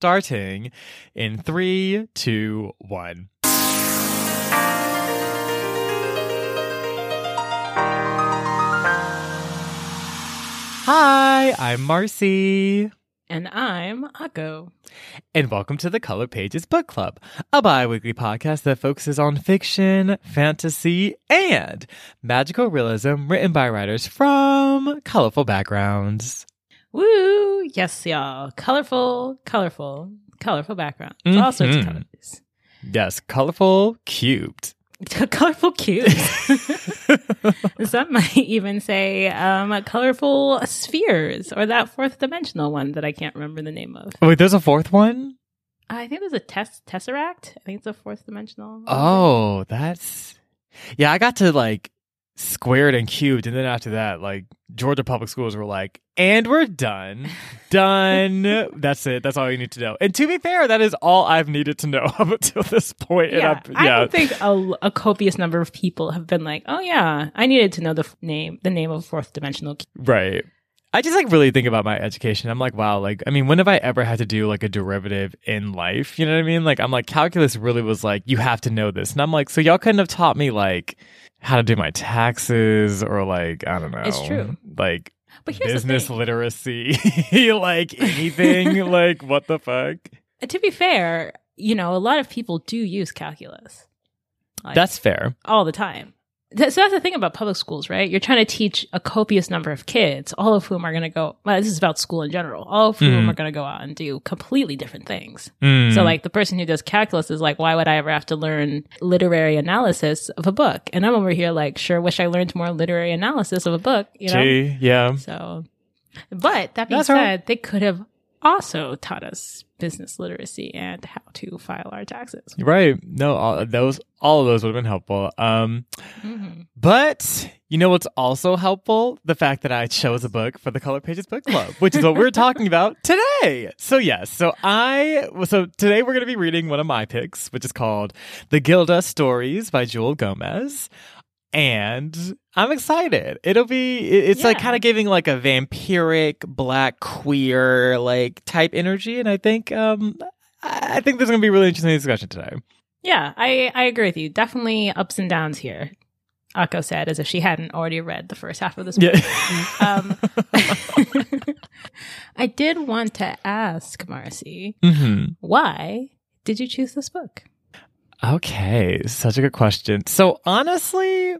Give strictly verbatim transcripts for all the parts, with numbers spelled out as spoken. starting in three, two, one. Hi, I'm Marcy. And I'm Akko. And welcome to the Color Pages Book Club, a bi-weekly podcast that focuses on fiction, fantasy, and magical realism written by writers from colorful backgrounds. Woo! Yes, y'all. Colorful, colorful, colorful backgrounds. Mm-hmm. All sorts of colors. Yes, colorful, cute. Colorful cubes. Some might even say um, colorful spheres, or that fourth dimensional one that I can't remember the name of. Oh, wait, there's a fourth one? I think there's a tes- tesseract. I think it's a fourth dimensional. Oh, that's... Yeah, I got to, like, squared and cubed, and then after that, like, Georgia public schools were like, and we're done. Done. That's it. That's all you need to know. And to be fair, that is all I've needed to know up until this point. Yeah, and I, yeah. I don't think a, a copious number of people have been like, oh yeah, I needed to know the f- name, the name of fourth dimensional. Right. I just like really think about my education. I'm like, wow, like, I mean, when have I ever had to do like a derivative in life? You know what I mean? Like, I'm like, calculus really was like, you have to know this. And I'm like, so y'all couldn't have taught me like how to do my taxes or like, I don't know. It's true. Like, but here's business literacy, like anything, like what the fuck? To be fair, you know, a lot of people do use calculus. Like, that's fair. All the time. That, so that's the thing about public schools, right? You're trying to teach a copious number of kids, all of whom are going to go, well, this is about school in general, all of whom mm. are going to go out and do completely different things. Mm. So like the person who does calculus is like, why would I ever have to learn literary analysis of a book? And I'm over here like, sure, wish I learned more literary analysis of a book, you know? Gee, yeah. So, but that being that's said, her. They could have also taught us business literacy and how to file our taxes. Right. No, all, those, all of those would have been helpful. Um, mm-hmm. But you know what's also helpful? The fact that I chose a book for the Color Pages Book Club, which is what we're talking about today. So yes, so I, so today we're going to be reading one of my picks, which is called The Gilda Stories by Jewel Gomez. And I'm excited. It'll be, it's yeah. like kind of giving like a vampiric, black, queer, like type energy. And I think, um, I think there's going to be a really interesting discussion today. Yeah, I, I agree with you. Definitely ups and downs here. Akko said as if she hadn't already read the first half of this book. Yeah. um, I did want to ask Marcy, mm-hmm. why did you choose this book? Okay, such a good question. So honestly,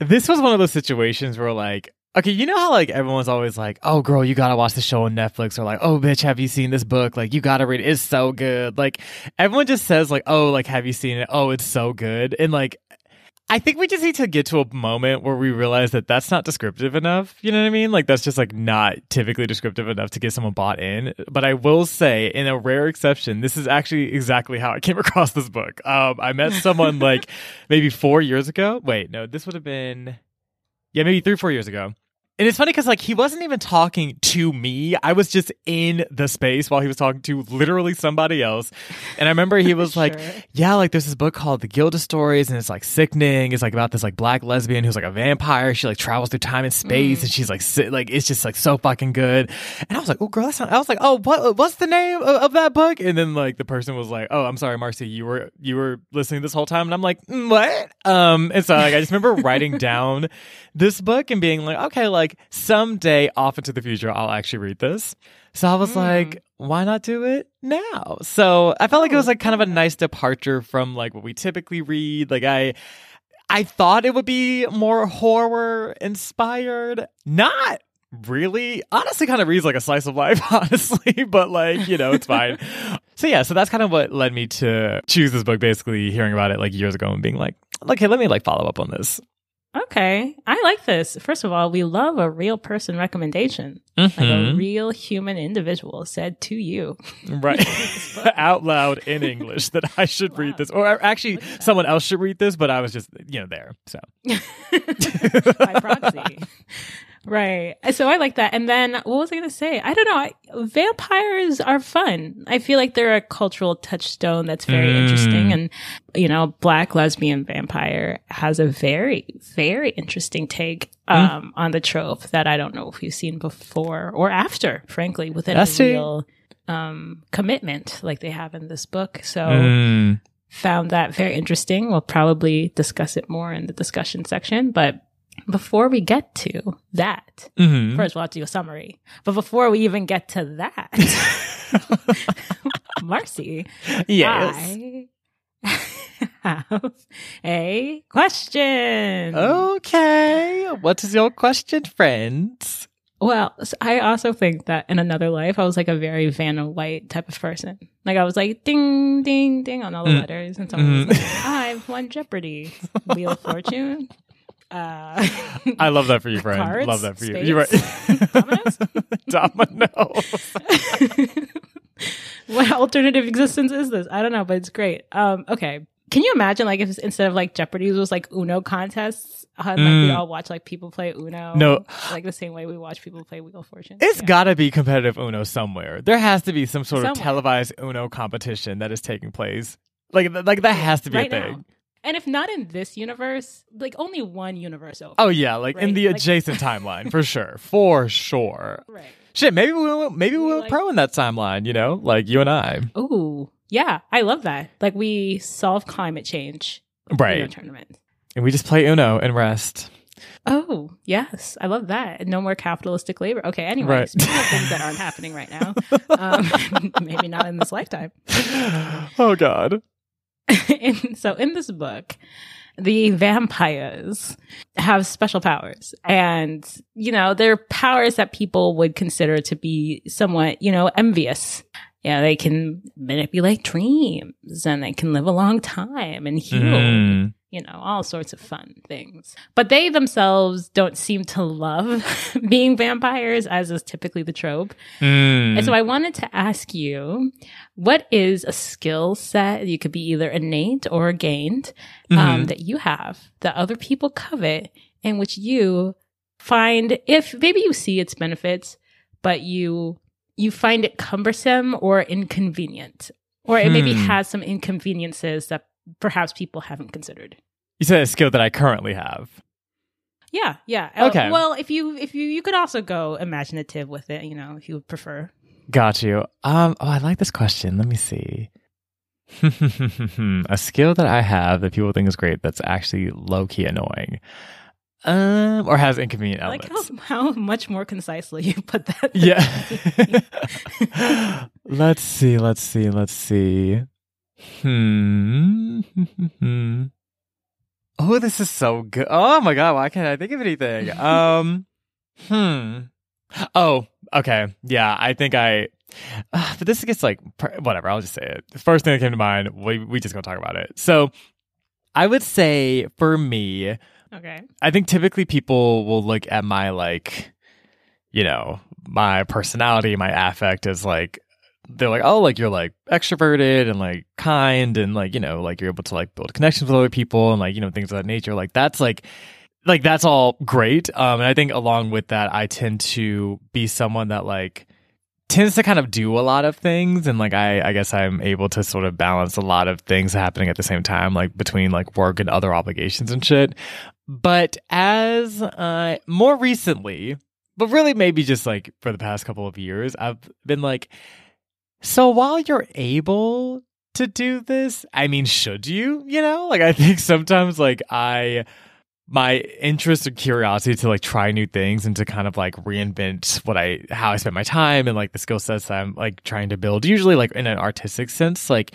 this was one of those situations where like, okay, you know how like everyone's always like, oh girl, you gotta watch the show on Netflix, or like, oh bitch, have you seen this book? Like, you gotta read it. It's so good. Like, everyone just says like, oh, like, have you seen it? Oh, it's so good. And like, I think we just need to get to a moment where we realize that that's not descriptive enough. You know what I mean? Like, that's just like not typically descriptive enough to get someone bought in. But I will say, in a rare exception, this is actually exactly how I came across this book. Um, I met someone like maybe four years ago. Wait, no, this would have been, yeah, maybe three, four years ago. And it's funny because, like, he wasn't even talking to me. I was just in the space while he was talking to literally somebody else. And I remember he was sure. like, yeah, like, there's this book called The Gilda Stories, and it's, like, sickening. It's, like, about this, like, black lesbian who's, like, a vampire. She, like, travels through time and space, mm. and she's, like, si- like, it's just, like, so fucking good. And I was like, oh, girl, that's not... I was like, oh, what? what's the name of, of that book? And then, like, the person was like, oh, I'm sorry, Marcy, you were you were listening this whole time? And I'm like, mm, what? Um, and so, like, I just remember writing down this book and being like, okay, like, Like someday off into the future, I'll actually read this. So I was mm. like, why not do it now? So I felt like it was like kind of a nice departure from like what we typically read. Like I, I thought it would be more horror inspired. Not really. Honestly, kind of reads like a slice of life, honestly. But like, you know, it's fine. So yeah, so that's kind of what led me to choose this book, basically hearing about it like years ago and being like, okay, let me like follow up on this. Okay. I like this. First of all, we love a real person recommendation. Mm-hmm. Like a real human individual said to you. Right. Out loud in English that I should wow. read this. Or actually, someone else should read this, but I was just, you know, there. So. By proxy. Right. So I like that. And then what was I going to say? I don't know. I, vampires are fun. I feel like they're a cultural touchstone that's very mm. interesting. And, you know, black lesbian vampire has a very, very interesting take um, mm. on the trope that I don't know if we've seen before or after, frankly, within that's a real um, commitment like they have in this book. So mm. found that very interesting. We'll probably discuss it more in the discussion section. But before we get to that, mm-hmm. first we'll have to do a summary. But before we even get to that, Marcy, yes. I have a question. Okay. What is your question, friends? Well, I also think that in another life, I was like a very Vanna White type of person. Like I was like, ding, ding, ding on all the mm. letters. And someone mm. was like, I've won Jeopardy, Wheel of Fortune. Uh, I love that for you, friend. Cards, love that for space, you. You're right. Dominoes? Dominoes. What alternative existence is this? I don't know, but it's great. Um, okay. Can you imagine, like, if instead of, like, Jeopardy, it was, like, Uno contests, uh, like, mm. we all watch, like, people play Uno, no. like, the same way we watch people play Wheel of Fortune? It's yeah. gotta be competitive Uno somewhere. There has to be some sort somewhere. of televised Uno competition that is taking place. Like, th- like that has to be right a thing. Now. And if not in this universe, like, only one universe over. Oh, yeah, like, right? in the adjacent like- timeline, for sure. For sure. Right. Shit, maybe we'll, maybe we'll like- pro in that timeline, you know? Like, you and I. Ooh. Yeah, I love that. Like, we solve climate change in right. Uno tournament. And we just play Uno and rest. Oh, yes. I love that. No more capitalistic labor. Okay, anyway, right. speaking of things that aren't happening right now, um, maybe not in this lifetime. Oh, God. And so in this book, the vampires have special powers. And, you know, they're powers that people would consider to be somewhat, you know, envious. Yeah, they can manipulate dreams and they can live a long time and heal, mm. you know, all sorts of fun things. But they themselves don't seem to love being vampires, as is typically the trope. Mm. And so I wanted to ask you, what is a skill set, you could be either innate or gained, mm-hmm. um, that you have that other people covet and which you find, if maybe you see its benefits, but you... you find it cumbersome or inconvenient, or it hmm. maybe has some inconveniences that perhaps people haven't considered. You said a skill that I currently have. Yeah, yeah. Okay. Uh, well, if you if you you could also go imaginative with it, you know, if you would prefer. Got you. Um. Oh, I like this question. Let me see. A skill that I have that people think is great that's actually low key annoying. Um, or has inconvenient elements. I like how, how much more concisely you put that. Yeah. let's see, let's see, let's see. Hmm. Oh, this is so good. Oh my God, why can't I think of anything? Um, hmm. Oh, okay. Yeah, I think I... Uh, but this gets like... Whatever, I'll just say it. The first thing that came to mind, we, we just gonna talk about it. So, I would say, for me... Okay. I think typically people will look at my, like, you know, my personality, my affect as like, they're like, oh, like you're like extroverted and like kind and like, you know, like you're able to like build connections with other people and like, you know, things of that nature. Like that's like, like that's all great. Um, and I think along with that, I tend to be someone that like tends to kind of do a lot of things. And like, I, I guess I'm able to sort of balance a lot of things happening at the same time, like between like work and other obligations and shit. But as uh, more recently, but really maybe just like for the past couple of years, I've been like, so while you're able to do this, I mean, should you, you know, like I think sometimes like I, my interest or curiosity to like try new things and to kind of like reinvent what I, how I spend my time and like the skill sets that I'm like trying to build, usually like in an artistic sense, like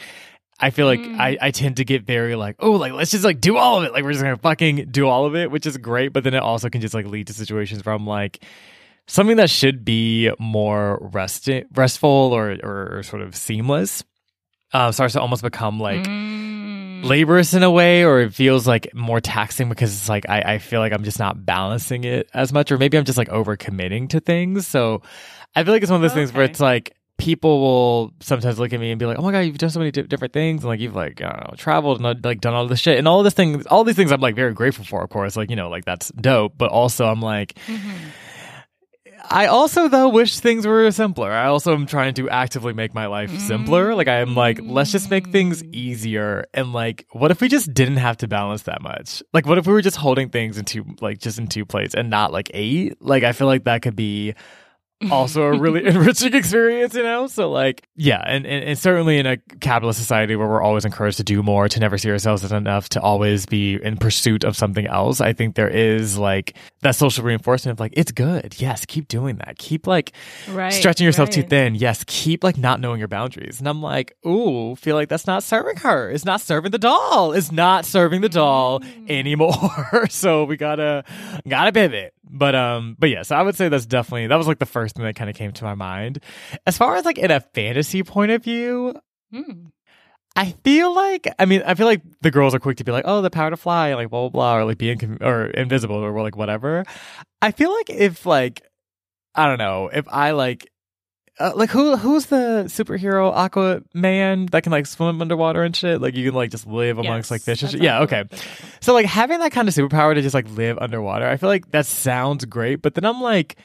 I feel like mm. I, I tend to get very like, oh, like, let's just like do all of it. Like, we're just going to fucking do all of it, which is great. But then it also can just like lead to situations where I'm like, something that should be more rest- restful or, or, or sort of seamless uh, starts to almost become like mm. laborious in a way, or it feels like more taxing because it's like, I, I feel like I'm just not balancing it as much, or maybe I'm just like overcommitting to things. So I feel like it's one of those okay. things where it's like, people will sometimes look at me and be like, oh my God, you've done so many di- different things. And like, you've like, I don't know, traveled and like done all this shit. And all this things, all these things I'm like very grateful for, of course. Like, you know, like that's dope. But also I'm like, mm-hmm. I also though wish things were simpler. I also am trying to actively make my life simpler. Like I am like, let's just make things easier. And like, what if we just didn't have to balance that much? Like, what if we were just holding things in two, like just in two plates and not like eight? Like, I feel like that could be also a really enriching experience, you know? So, like, yeah, and, and, and certainly in a capitalist society where we're always encouraged to do more, to never see ourselves as enough, to always be in pursuit of something else, I think there is, like, that social reinforcement of, like, it's good. Yes, keep doing that. Keep, like, right, stretching yourself right. too thin. Yes, keep, like, not knowing your boundaries. And I'm like, ooh, feel like that's not serving her. It's not serving the doll. It's not serving the doll mm. anymore. So we gotta, gotta pivot. But um, but yeah, so I would say that's definitely, that was like the first thing that kind of came to my mind. As far as like in a fantasy point of view, mm. I feel like, I mean, I feel like the girls are quick to be like, oh, the power to fly, like blah, blah, blah, or like be inco- or invisible or like whatever. I feel like if like, I don't know, if I like, uh, like who who's the superhero Aquaman that can like swim underwater and shit? Like you can like just live amongst yes, like fish and shit. Yeah, okay. So like having that kind of superpower to just like live underwater, I feel like that sounds great, but then I'm like,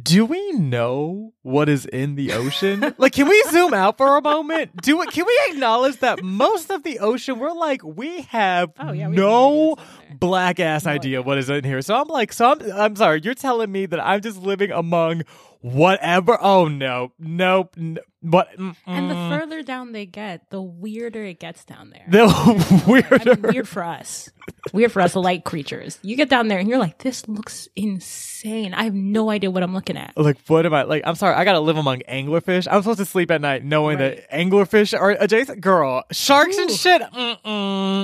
do we know what is in the ocean? Like, can we zoom out for a moment? Do we, can we acknowledge that most of the ocean, we're like, we have oh, yeah, we no black ass no, idea yeah. what is in here. So I'm like, so I'm, I'm sorry, you're telling me that I'm just living among whatever. Oh no, nope. No, but mm, and the further down they get, the weirder it gets down there. The weirder. I mean, weird for us. Weird for us, light creatures. You get down there and you're like, this looks insane. I have no idea what I'm looking at. Like, what am I? Like, I'm sorry, I gotta live among anglerfish. I'm supposed to sleep at night knowing right. that anglerfish are adjacent. Girl, sharks Ooh. and shit. Mm-mm,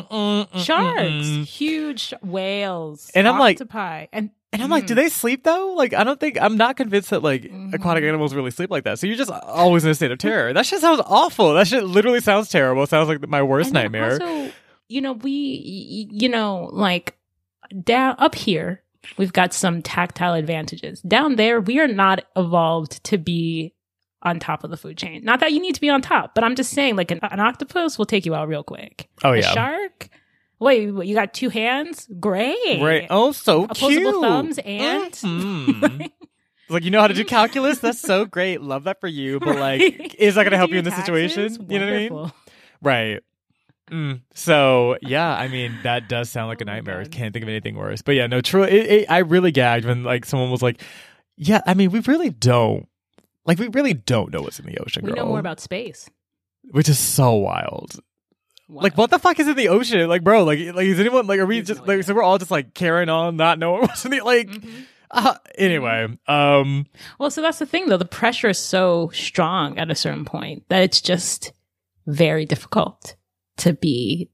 mm-mm, sharks, mm-mm. huge sh- whales, and I'm like, octopi, and. And I'm like, do they sleep though? Like, I don't think, I'm not convinced that like mm-hmm. aquatic animals really sleep like that. So you're just always in a state of terror. That shit sounds awful. That shit literally sounds terrible. It sounds like my worst and nightmare. Also, you know, we, you know, like down up here, we've got some tactile advantages. Down there, we are not evolved to be on top of the food chain. Not that you need to be on top, but I'm just saying like an, an octopus will take you out real quick. Oh yeah. A shark. Wait, you got two hands? Great. Right. Oh, so Opposable cute. Opposable thumbs and... Mm-hmm. It's like, you know how to do calculus? That's so great. Love that for you. But like, right. is that going to help you in this situation? Wonderful. You know what I mean? Right. Mm. So, yeah, I mean, that does sound like a nightmare. I can't think of anything worse. But yeah, no, truly, it, it, I really gagged when like someone was like, yeah, I mean, we really don't. Like, we really don't know what's in the ocean, girl. We know more about space. Which is so wild. Wow. Like, what the fuck is in the ocean? Like, bro, like, like is anyone, like, are we just, like, so we're all just, like, carrying on, not knowing what's in the, like, mm-hmm. uh, anyway. Um, well, so that's the thing, though. The pressure is so strong at a certain point that it's just very difficult to be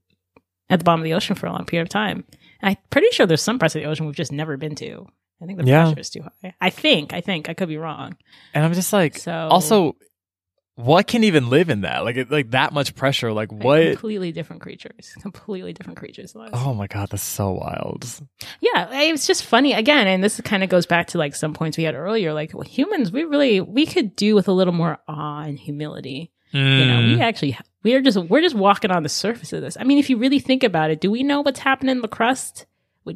at the bottom of the ocean for a long period of time. And I'm pretty sure there's some parts of the ocean we've just never been to. I think the pressure yeah. is too high. I think, I think, I could be wrong. And I'm just like, so, also... what can even live in that? Like, like that much pressure. Like, what? Like completely different creatures. Completely different creatures. Oh my god, that's so wild. Yeah, it's just funny again, and this kind of goes back to like some points we had earlier. Like, well, humans, we really we could do with a little more awe and humility. Mm. You know, we actually we're just we're just walking on the surface of this. I mean, if you really think about it, do we know what's happening in the crust?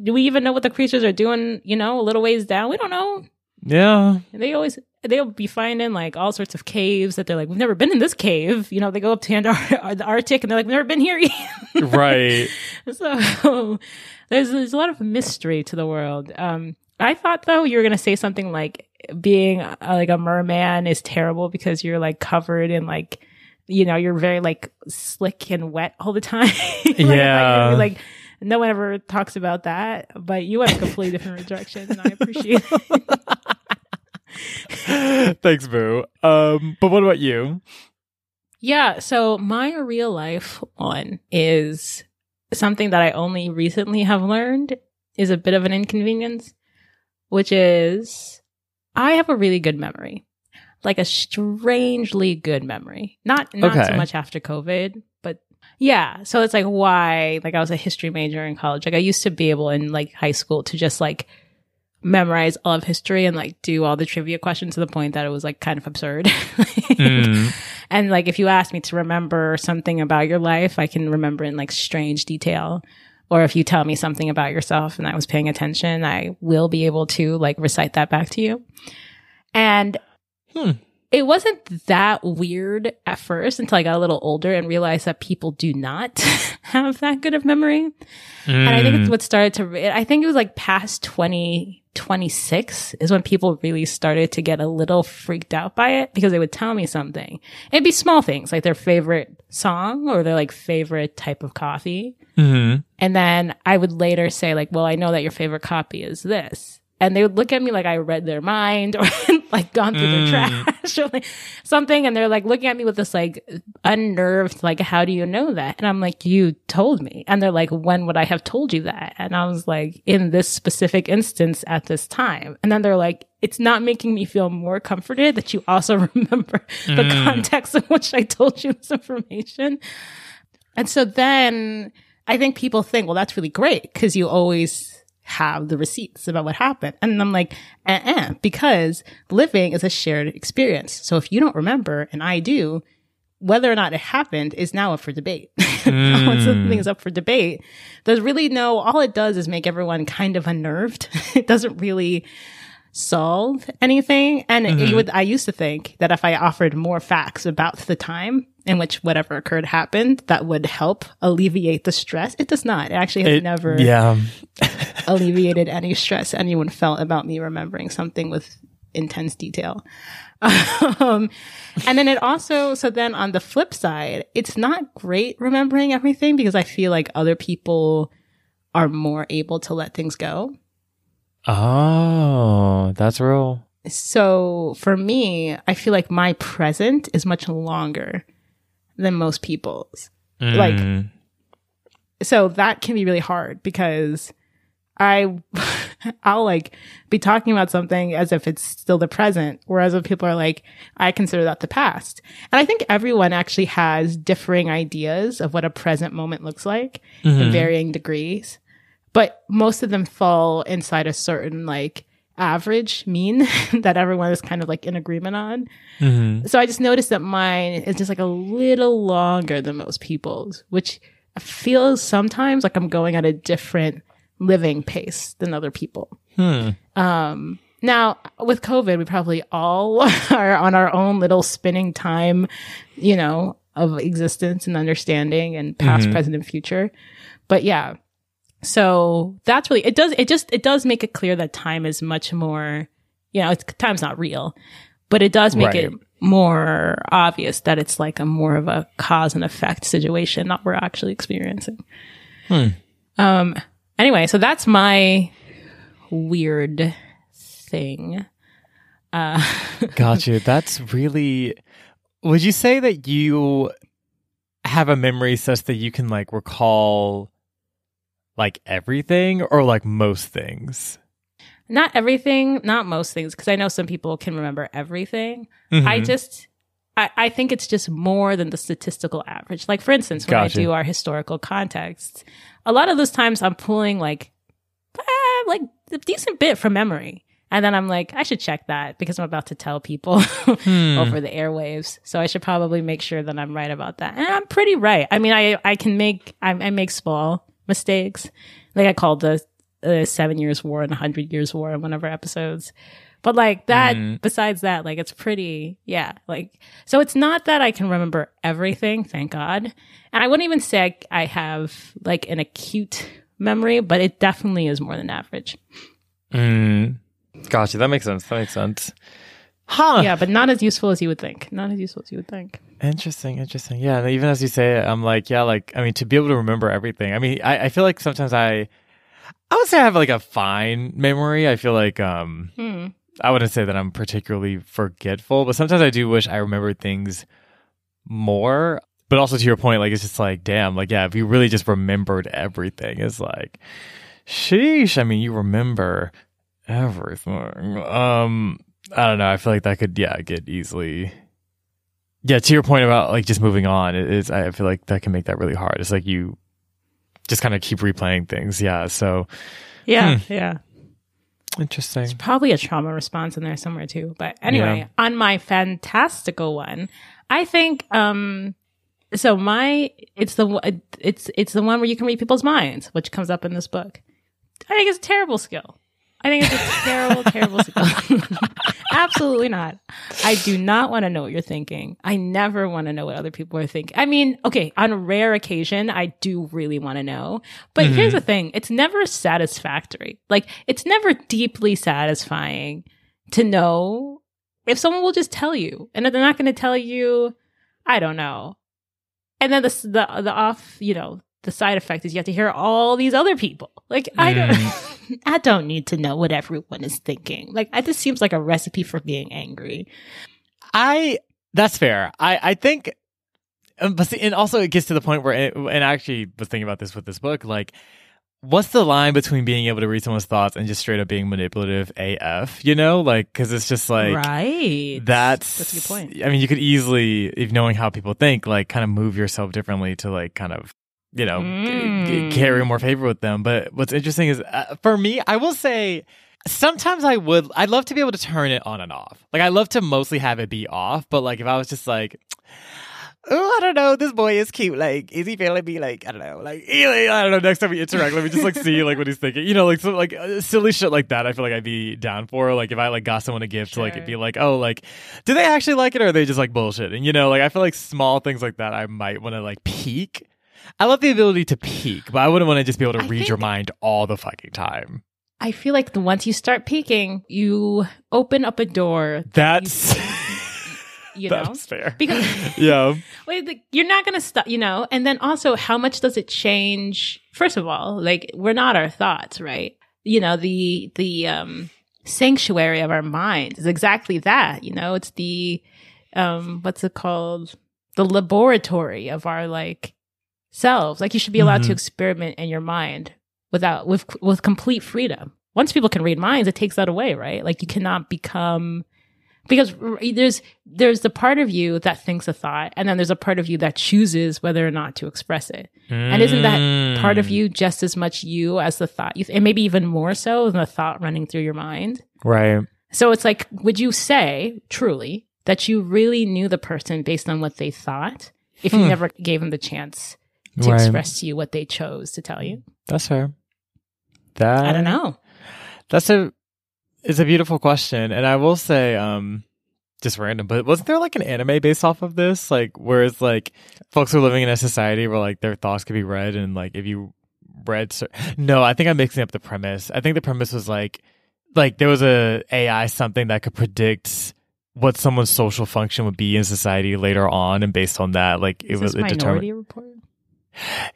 Do we even know what the creatures are doing? You know, a little ways down, we don't know. Yeah, they always. They'll be finding like all sorts of caves that they're like, we've never been in this cave. You know, they go up to Antar- the Arctic and they're like, we've never been here either. Right. So there's, there's a lot of mystery to the world. Um, I thought though you were going to say something like being uh, like a merman is terrible because you're like covered in like, you know, you're very like slick and wet all the time. like, yeah. Like, like no one ever talks about that, but you went a completely different direction and I appreciate it. Thanks, boo. Um, but what about you? Yeah, so my real life one is something that I only recently have learned is a bit of an inconvenience, which is I have a really good memory, like a strangely good memory. Not not okay. so much after COVID, but yeah. So it's like why, like I was a history major in college. Like I used to be able in like high school to just like memorize all of history and like do all the trivia questions to the point that it was like kind of absurd. mm. And like if you ask me to remember something about your life, I can remember in like strange detail. Or if you tell me something about yourself and I was paying attention, I will be able to like recite that back to you. And hmm. it wasn't that weird at first until I got a little older and realized that people do not have that good of memory. Mm. And I think it's what started to, I think it was like past twenty, twenty-six is when people really started to get a little freaked out by it, because they would tell me something. It'd be small things like their favorite song or their like favorite type of coffee. Mm-hmm. And then I would later say like, well, I know that your favorite coffee is this. And they would look at me like I read their mind or like gone through mm. their trash or like something. And they're like looking at me with this like unnerved, like, how do you know that? And I'm like, you told me. And they're like, when would I have told you that? And I was like, in this specific instance at this time. And then they're like, it's not making me feel more comforted that you also remember mm. the context in which I told you this information. And so then I think people think, well, that's really great because you always have the receipts about what happened. And I'm like, uh-uh, because living is a shared experience. So if you don't remember and I do, whether or not it happened is now up for debate. Mm. Once something is up for debate, there's really no, all it does is make everyone kind of unnerved. It doesn't really solve anything. And mm-hmm. it, it would, I used to think that if I offered more facts about the time in which whatever occurred happened, that would help alleviate the stress. It does not. It actually has it, never yeah. alleviated any stress anyone felt about me remembering something with intense detail. Um, and then it also, so then on the flip side, it's not great remembering everything because I feel like other people are more able to let things go. Oh, that's real. So for me, I feel like my present is much longer than most people's. Mm. Like, so that can be really hard because I, I'll like be talking about something as if it's still the present, whereas when people are like, I consider that the past. And I think everyone actually has differing ideas of what a present moment looks like mm-hmm. in varying degrees. But most of them fall inside a certain like average mean that everyone is kind of like in agreement on. Mm-hmm. So I just noticed that mine is just like a little longer than most people's, which feels sometimes like I'm going at a different living pace than other people. Hmm. Um, now, with COVID, we probably all are on our own little spinning time, you know, of existence and understanding and past, mm-hmm. present, and future. But yeah. So that's really, it does, it just, it does make it clear that time is much more, you know, it's, time's not real, but it does make right. it more obvious that it's like a more of a cause and effect situation that we're actually experiencing. Hmm. Um, anyway, so that's my weird thing. Uh, gotcha. That's really, would you say that you have a memory such that you can like recall like everything or like most things? Not everything, not most things, because I know some people can remember everything. Mm-hmm. I just, I, I think it's just more than the statistical average. Like, for instance, when gotcha. I do our historical contexts, a lot of those times I'm pulling like, ah, like a decent bit from memory. And then I'm like, I should check that because I'm about to tell people hmm. over the airwaves. So I should probably make sure that I'm right about that. And I'm pretty right. I mean, I, I can make, I, I make small mistakes. Like I called the uh, seven years war and hundred years war in one of our episodes. But like that, mm. besides that, like it's pretty, yeah. Like, so it's not that I can remember everything, thank God. And I wouldn't even say I, I have like an acute memory, but it definitely is more than average. Mm. Gotcha. That makes sense. That makes sense. Huh. Yeah, but not as useful as you would think. Not as useful as you would think. Interesting, interesting. Yeah, even as you say it, I'm like, yeah, like, I mean, to be able to remember everything. I mean, I, I feel like sometimes I, I would say I have like a fine memory. I feel like, um, hmm. I wouldn't say that I'm particularly forgetful, but sometimes I do wish I remembered things more. But also to your point, like, it's just like, damn, like, yeah, if you really just remembered everything, it's like, sheesh, I mean, you remember everything. Um... I don't know. I feel like that could, yeah, get easily. Yeah, to your point about like just moving on, it is. I feel like that can make that really hard. It's like you just kind of keep replaying things. Yeah. So. Yeah. Hmm. Yeah. Interesting. There's probably a trauma response in there somewhere too. But anyway, yeah. On my fantastical one, I think. Um, so my it's the it's it's the one where you can read people's minds, which comes up in this book. I think it's a terrible skill. I think it's a terrible, terrible sequel. Absolutely not. I do not want to know what you're thinking. I never want to know what other people are thinking. I mean, okay, on a rare occasion, I do really want to know. But mm-hmm. here's the thing. It's never satisfactory. Like, it's never deeply satisfying to know if someone will just tell you. And if they're not going to tell you, I don't know. And then the, the, the off, you know, the side effect is you have to hear all these other people. Like, mm. I don't I don't need to know what everyone is thinking. Like, it just seems like a recipe for being angry. I, that's fair. I, I think, but and also it gets to the point where, it, and I actually was thinking about this with this book, like, what's the line between being able to read someone's thoughts and just straight up being manipulative A F, you know? Like, because it's just like, right. that's, that's a good point. I mean, you could easily, if knowing how people think, like, kind of move yourself differently to, like, kind of, you know, mm. g- g- carry more favor with them. But what's interesting is, uh, for me, I will say, sometimes I would, I'd love to be able to turn it on and off. Like, I love to mostly have it be off, but, like, if I was just like, oh, I don't know, this boy is cute. Like, is he feeling me? Like, I don't know. Like, I don't know, next time we interact, let me just, like, see, like, what he's thinking. You know, like, so, like, uh, silly shit like that I feel like I'd be down for. Like, if I, like, got someone a gift, sure. like, it'd be like, oh, like, do they actually like it or are they just, like, bullshit? And, you know, like, I feel like small things like that I might want to, like, peek. I love the ability to peek, but I wouldn't want to just be able to I read your mind all the fucking time. I feel like the, once you start peeking, you open up a door. That that's you, you know, that's fair. Because yeah, you're not going to stop, you know. And then also, how much does it change? First of all, like, we're not our thoughts, right? You know, the the um, sanctuary of our minds is exactly that. You know, it's the um, what's it called? The laboratory of our, like, selves. Like, you should be allowed mm-hmm. to experiment in your mind without with with complete freedom. Once people can read minds, it takes that away, right? Like, you cannot become, because there's there's the part of you that thinks a thought, and then there's a part of you that chooses whether or not to express it. Mm. And isn't that part of you just as much you as the thought, and maybe even more so than the thought running through your mind? Right. So it's like, would you say truly that you really knew the person based on what they thought if you hmm. never gave them the chance to right. express to you what they chose to tell you? That's fair. That I don't know. That's a it's a beautiful question. And I will say, um, just random, but wasn't there like an anime based off of this? Like, where it's like folks are living in a society where, like, their thoughts could be read, and, like, if you read cer- No, I think I'm mixing up the premise. I think the premise was like like there was a A I something that could predict what someone's social function would be in society later on, and based on that, like, Is it was it Minority Report?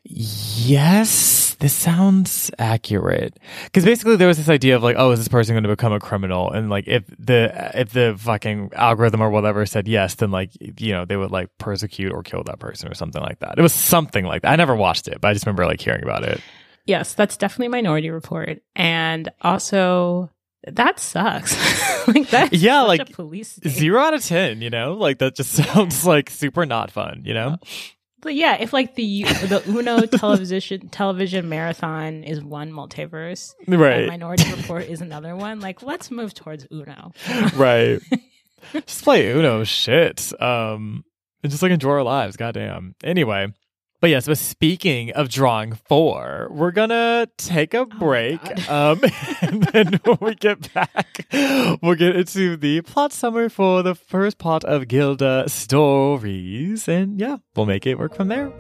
Yes, this sounds accurate, because basically there was this idea of, like, oh, is this person going to become a criminal? And, like, if the if the fucking algorithm or whatever said yes, then, like, you know, they would, like, persecute or kill that person or something like that. It was something like that. I never watched it, but I just remember, like, hearing about it. Yes, that's definitely Minority Report. And also, that sucks. Like, that yeah, like, a police state. Zero out of ten, you know, like, that just sounds like super not fun, you know. Oh. But yeah, if, like, the the Uno television television marathon is one multiverse, right? Minority Report is another one. Like, let's move towards Uno, right? Just play Uno, shit, um, and just, like, enjoy our lives. Goddamn. Anyway, but yes. Yeah, so but speaking of drawing four, we're gonna take a break, oh, um, and then when we get back, we'll get into the plot summary for the first part of Gilda Stories, and yeah, we'll make it work from there.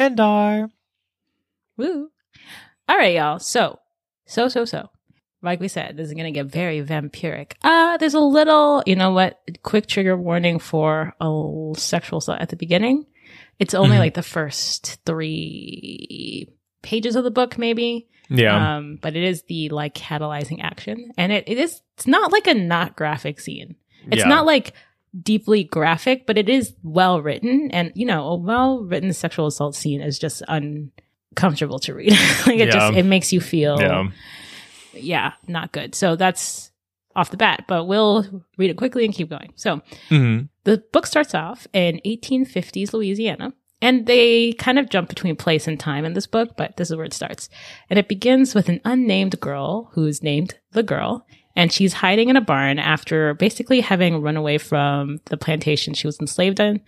And are. Woo. All right, y'all. So, so, so, so. Like we said, this is going to get very vampiric. Uh, there's a little, you know what, quick trigger warning for a sexual assault at the beginning. It's only mm-hmm. like the first three pages of the book, maybe. Yeah. Um, but it is the, like, catalyzing action. And it, it is, it's not like a not graphic scene. It's yeah. not like deeply graphic, but it is well written, and, you know, a well written sexual assault scene is just uncomfortable to read. Like, it yeah. just it makes you feel yeah. yeah not good. So that's off the bat, but we'll read it quickly and keep going. So mm-hmm. The book starts off in eighteen fifties Louisiana, and they kind of jump between place and time in this book, but this is where it starts. And it begins with an unnamed girl who's named The Girl, and she's hiding in a barn after basically having run away from the plantation she was enslaved in,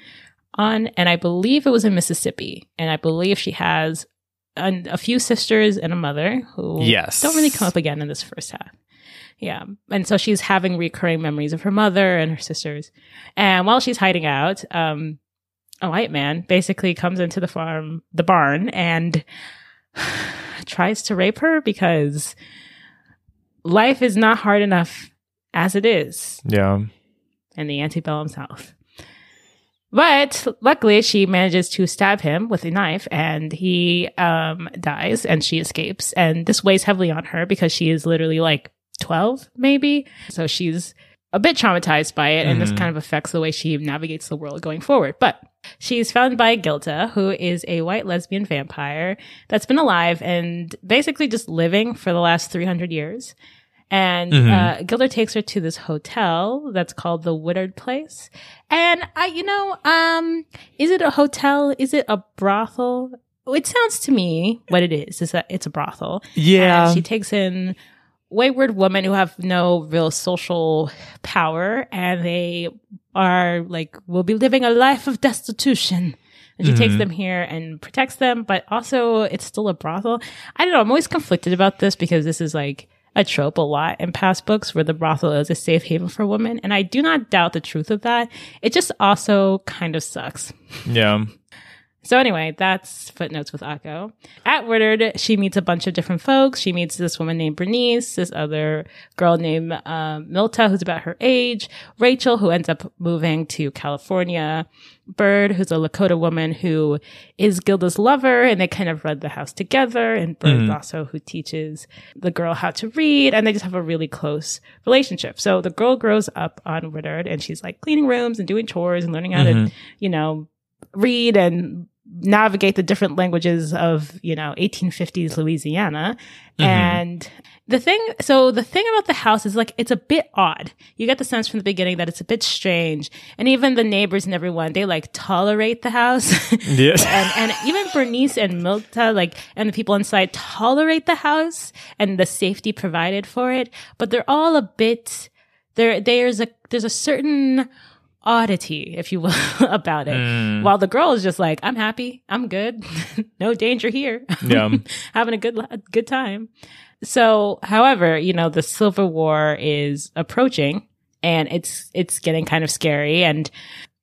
on, and I believe it was in Mississippi, and I believe she has a, a few sisters and a mother who yes. don't really come up again in this first half. Yeah, and so she's having recurring memories of her mother and her sisters. And while she's hiding out, um, a white man basically comes into the farm, the barn, and tries to rape her because life is not hard enough as it is. Yeah. In the antebellum South. But luckily, she manages to stab him with a knife, and he um, dies, and she escapes. And this weighs heavily on her because she is literally like twelve, maybe. So she's a bit traumatized by it, and mm-hmm. this kind of affects the way she navigates the world going forward. But she's found by Gilda, who is a white lesbian vampire that's been alive and basically just living for the last three hundred years. And mm-hmm. uh, Gilda takes her to this hotel that's called the Woodard Place. And, I, you know, um, is it a hotel? Is it a brothel? It sounds to me what it is, is that it's a brothel. Yeah. And she takes in wayward women who have no real social power, and they are like, will be living a life of destitution. And she mm-hmm. takes them here and protects them, but also it's still a brothel. I don't know. I'm always conflicted about this because this is like a trope a lot in past books where the brothel is a safe haven for women. And I do not doubt the truth of that. It just also kind of sucks. Yeah. So anyway, that's Footnotes with Akko. At Woodard, she meets a bunch of different folks. She meets this woman named Bernice, this other girl named uh, Minta, who's about her age, Rachel, who ends up moving to California, Bird, who's a Lakota woman who is Gilda's lover, and they kind of run the house together, and Bird mm-hmm. also, who teaches the girl how to read, and they just have a really close relationship. So the girl grows up on Woodard, and she's like cleaning rooms and doing chores and learning how mm-hmm. to, you know, read and navigate the different languages of, you know, eighteen fifties Louisiana. Mm-hmm. And the thing, so the thing about the house is like, it's a bit odd. You get the sense from the beginning that it's a bit strange. And even the neighbors and everyone, they like tolerate the house. Yes. and, and even Bernice and Minta, like, and the people inside tolerate the house and the safety provided for it. But they're all a bit, there, there's a, there's a certain oddity, if you will, about it. Mm. While the girl is just like, I'm happy, I'm good, no danger here, yeah. having a good good time. So, however, you know, the Civil War is approaching, and it's it's getting kind of scary, and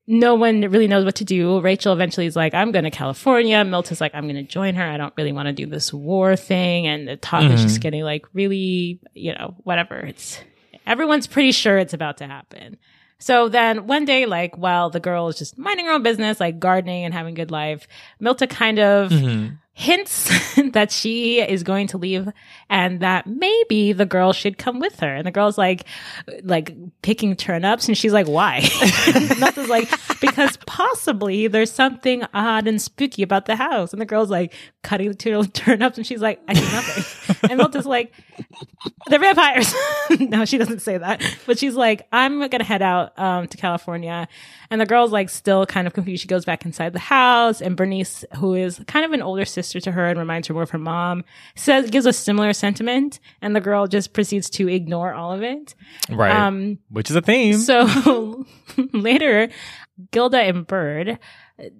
no one really knows what to do. Rachel eventually is like, I'm going to California. Milta's like, I'm going to join her. I don't really want to do this war thing, and the talk mm-hmm. is just getting like really, you know, whatever. It's everyone's pretty sure it's about to happen. So then one day, like, while the girl is just minding her own business, like gardening and having a good life, Minta kind of mm-hmm. hints that she is going to leave and that maybe the girl should come with her. And the girl's like, like picking turnips. And she's like, why? Milta's like, because possibly there's something odd and spooky about the house. And the girl's like cutting the two turnips. And she's like, I do nothing. And Milta's like, they're vampires. No, she doesn't say that. But she's like, I'm going to head out um, to California. And the girl's like still kind of confused. She goes back inside the house. And Bernice, who is kind of an older sister to her and reminds her more of her mom, says gives a similar sentiment. And the girl just proceeds to ignore all of it. Right. Um, Which is a theme. So later, Gilda and Bird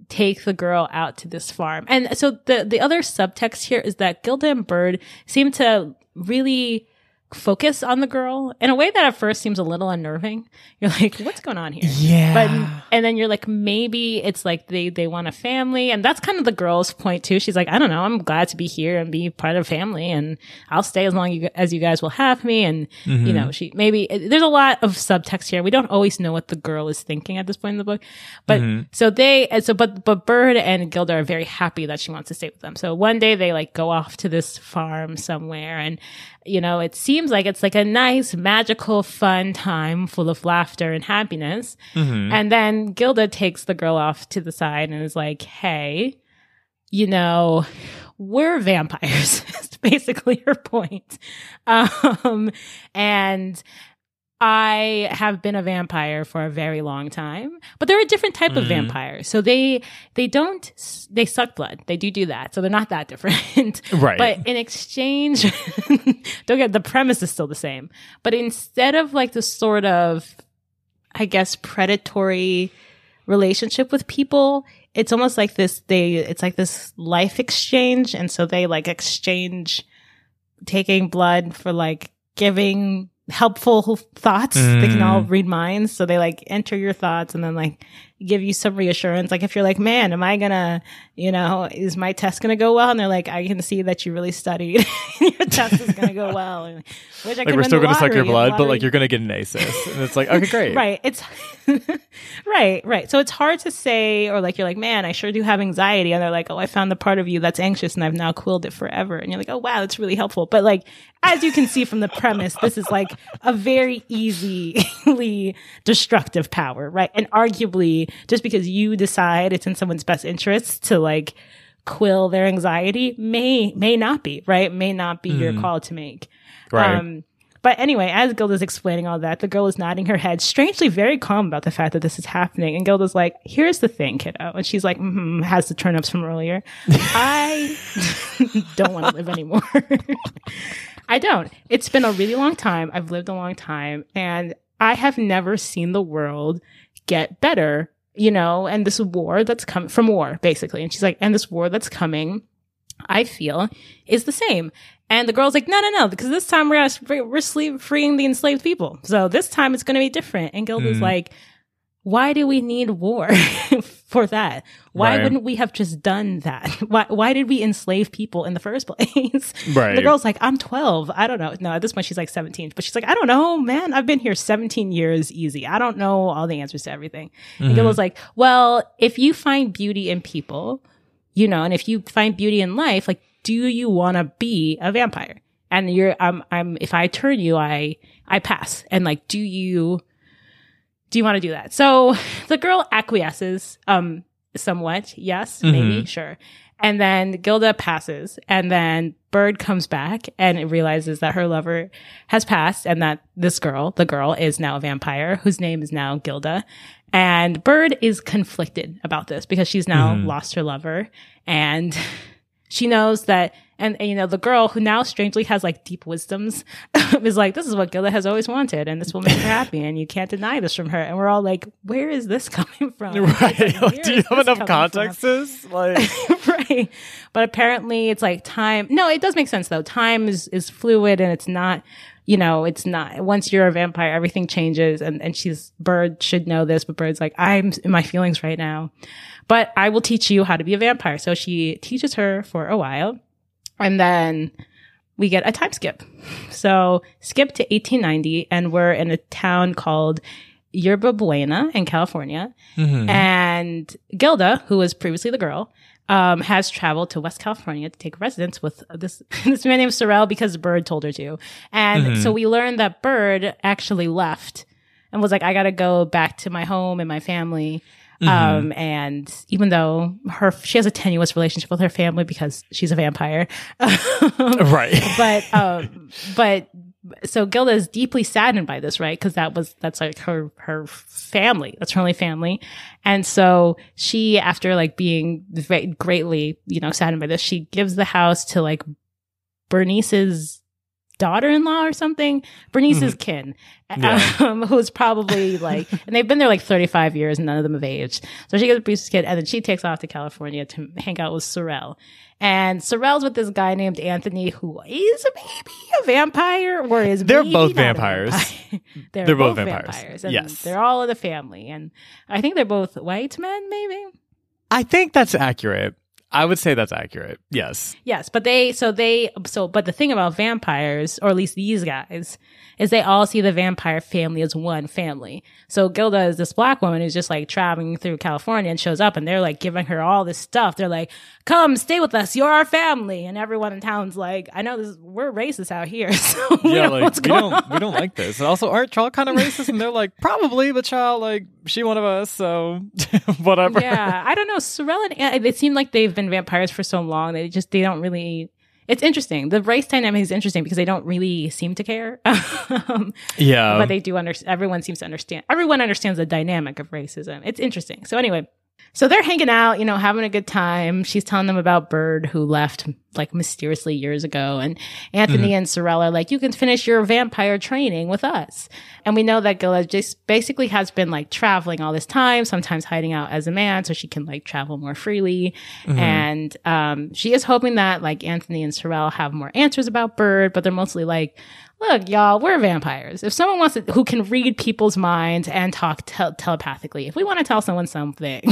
take the girl out to this farm. And so the, the other subtext here is that Gilda and Bird seem to really focus on the girl in a way that at first seems a little unnerving. You're like, what's going on here? Yeah. But and then you're like, maybe it's like they they want a family, and that's kind of the girl's point too. She's like, I don't know, I'm glad to be here and be part of family, and I'll stay as long as you guys will have me. And mm-hmm. you know, she maybe there's a lot of subtext here. We don't always know what the girl is thinking at this point in the book, but mm-hmm. so they so but but Bird and Gilda are very happy that she wants to stay with them. So one day they like go off to this farm somewhere, and you know, it seems like it's like a nice, magical, fun time full of laughter and happiness. Mm-hmm. And then Gilda takes the girl off to the side and is like, hey, you know, we're vampires. It's basically her point. Um, and I have been a vampire for a very long time, but they're a different type mm. of vampire. So they, they don't, they suck blood. They do do that. So they're not that different. Right. But in exchange, don't get, the premise is still the same. But instead of like the sort of, I guess, predatory relationship with people, it's almost like this, they, it's like this life exchange. And so they like exchange taking blood for like giving helpful thoughts. Mm. They can all read minds. So they like enter your thoughts and then like give you some reassurance. Like if you're like, man, am I gonna, you know, is my test gonna go well? And they're like, I can see that you really studied. Your test is gonna go well. And, Which I like we're still gonna lottery, suck your blood, but like you're gonna get an A, sis. And it's like, okay, great. Right. It's right, right. So it's hard to say, or like you're like, man, I sure do have anxiety. And they're like, oh, I found the part of you that's anxious and I've now quilled it forever. And you're like, oh wow, that's really helpful. But like, as you can see from the premise, this is like a very easily destructive power, right? And arguably, just because you decide it's in someone's best interest to like quell their anxiety may may not be right may not be mm. your call to make, right? Um, but anyway, as Gilda's explaining all that, the girl is nodding her head, strangely very calm about the fact that this is happening. And Gilda's like, "Here's the thing, kiddo," and she's like, mm-hmm, "Has the turnips from earlier? I don't want to live anymore. I don't. It's been a really long time. I've lived a long time, and I have never seen the world get better, you know, and this war that's coming from war, basically." And she's like, and this war that's coming, I feel, is the same. And the girl's like, no, no, no, because this time we're gonna, we're sleep, freeing the enslaved people. So this time it's going to be different. And Gilda's mm. like, why do we need war for that? Why right. wouldn't we have just done that? Why why did we enslave people in the first place? Right. The girl's like, I'm twelve. I don't know. No, at this point she's like seventeen. But she's like, I don't know, man. I've been here seventeen years easy. I don't know all the answers to everything. Mm-hmm. And Gilda's like, well, if you find beauty in people, you know, and if you find beauty in life, like, do you want to be a vampire? And you're, um, I'm, if I turn you, I, I pass. And like, do you... do you want to do that? So the girl acquiesces um, somewhat. Yes, mm-hmm. maybe, sure. And then Gilda passes. And then Bird comes back and realizes that her lover has passed and that this girl, the girl, is now a vampire whose name is now Gilda. And Bird is conflicted about this because she's now mm-hmm. lost her lover. And she knows that, and, and you know, the girl who now strangely has like deep wisdoms is like, this is what Gilda has always wanted and this will make her happy and you can't deny this from her. And we're all like, where is this coming from? Right. Like, do you have enough context? Like... right. But apparently it's like time. No, it does make sense though. Time is, is fluid and it's not, you know, it's not, once you're a vampire, everything changes. And, and she's, Bird should know this, but Bird's like, I'm in my feelings right now, but I will teach you how to be a vampire. So she teaches her for a while. And then we get a time skip. So skip to eighteen ninety, and we're in a town called Yerba Buena in California. Mm-hmm. And Gilda, who was previously the girl, um, has traveled to West California to take residence with this this man named Sorrel because Bird told her to. And mm-hmm. so we learned that Bird actually left and was like, I got to go back to my home and my family. Mm-hmm. Um, and even though her, she has a tenuous relationship with her family because she's a vampire. Right. But, um, but so Gilda is deeply saddened by this, right? Cause that was, that's like her, her family. That's her only family. And so she, after like being very, greatly, you know, saddened by this, she gives the house to like Bernice's daughter-in-law or something, Bernice's mm. kin, yeah. um, who's probably like, and they've been there like thirty-five years and none of them have aged. So she gets Bernice's kid and then she takes off to California to hang out with Sorrel. And Sorrel's with this guy named Anthony who is maybe a vampire or is They're maybe both vampires. Vampire. they're, they're both vampires. vampires and yes. They're all of the family. And I think they're both white men, maybe? I think that's accurate. I would say that's accurate. Yes. Yes. But they, so they, so, but the thing about vampires, or at least these guys, is they all see the vampire family as one family. So Gilda is this black woman who's just like traveling through California and shows up and they're like giving her all this stuff. They're like, come stay with us. You're our family. And everyone in town's like, I know this, we're racist out here. So we yeah, like, what's we, going don't, on. we don't like this. And also, aren't y'all kind of racist? And they're like, probably, but y'all, like, she one of us. So whatever. Yeah. I don't know. Sorrel and Anne, it seemed like they've been vampires for so long they just they don't really it's interesting. The race dynamic is interesting because they don't really seem to care. um, yeah. But they do understand. Everyone seems to understand. Everyone understands the dynamic of racism. It's interesting. So anyway, so they're hanging out, you know, having a good time. She's telling them about Bird, who left like mysteriously years ago. And Anthony mm-hmm. and Sorrel are like, you can finish your vampire training with us. And we know that Gilda just basically has been like traveling all this time, sometimes hiding out as a man so she can like travel more freely. Mm-hmm. And um, she is hoping that like Anthony and Sorrel have more answers about Bird, but they're mostly like, look, y'all, we're vampires. If someone wants to, who can read people's minds and talk te- telepathically, if we want to tell someone something,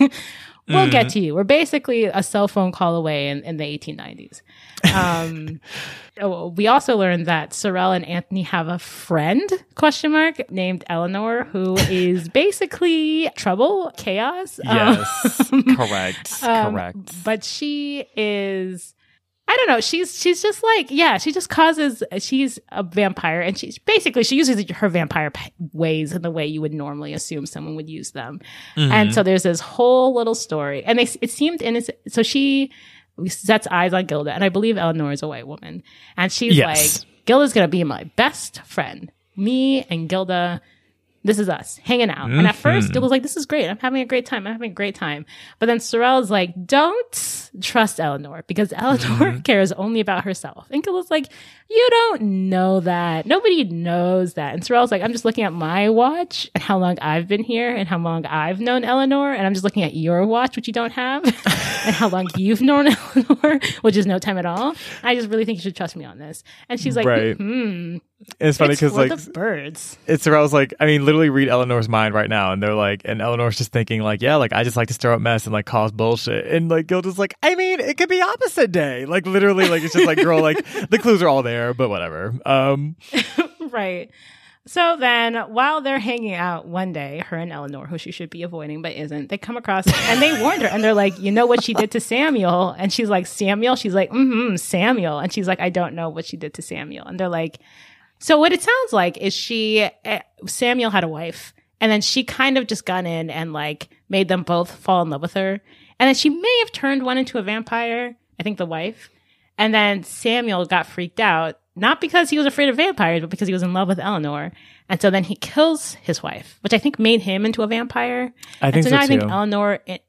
we'll mm. get to you. We're basically a cell phone call away in, in the eighteen nineties. Um, we also learned that Sorrel and Anthony have a friend, question mark, named Eleanor, who is basically trouble, chaos. Yes, um, correct, um, correct. But she is... I don't know. She's she's just like, yeah, she just causes, she's a vampire. And she's basically, she uses her vampire p- ways in the way you would normally assume someone would use them. Mm-hmm. And so there's this whole little story. And they, it seemed innocent. So she sets eyes on Gilda. And I believe Eleanor is a white woman. And she's yes. like, Gilda's going to be my best friend. Me and Gilda. This is us hanging out. Mm-hmm. And at first, Gilda's like, this is great. I'm having a great time. I'm having a great time. But then Sorrel's like, don't trust Eleanor because Eleanor mm-hmm. cares only about herself. And Gilda's like, you don't know that. Nobody knows that. And Sorrel's like, I'm just looking at my watch and how long I've been here and how long I've known Eleanor. And I'm just looking at your watch, which you don't have, and how long you've known Eleanor, which is no time at all. I just really think you should trust me on this. And she's like, right. hmm. It's funny because like the birds. It's Sorrel's like, I mean, literally read Eleanor's mind right now, and they're like, and Eleanor's just thinking like, yeah, like I just like to stir up mess and like cause bullshit, and like Gilda's like, I mean, it could be opposite day, like literally, like it's just like, girl, like the clues are all there, but whatever. Um, right. So then, while they're hanging out one day, her and Eleanor, who she should be avoiding but isn't, they come across and they warned her. And they're like, you know what she did to Samuel? And she's like, Samuel? She's like, mm-hmm, Samuel. And she's like, I don't know what she did to Samuel. And they're like, so what it sounds like is she, uh, Samuel had a wife, and then she kind of just got in and like made them both fall in love with her. And then she may have turned one into a vampire, I think the wife. And then Samuel got freaked out. Not because he was afraid of vampires, but because he was in love with Eleanor. And so then he kills his wife, which I think made him into a vampire. I and think so, so now too. I think Eleanor... It,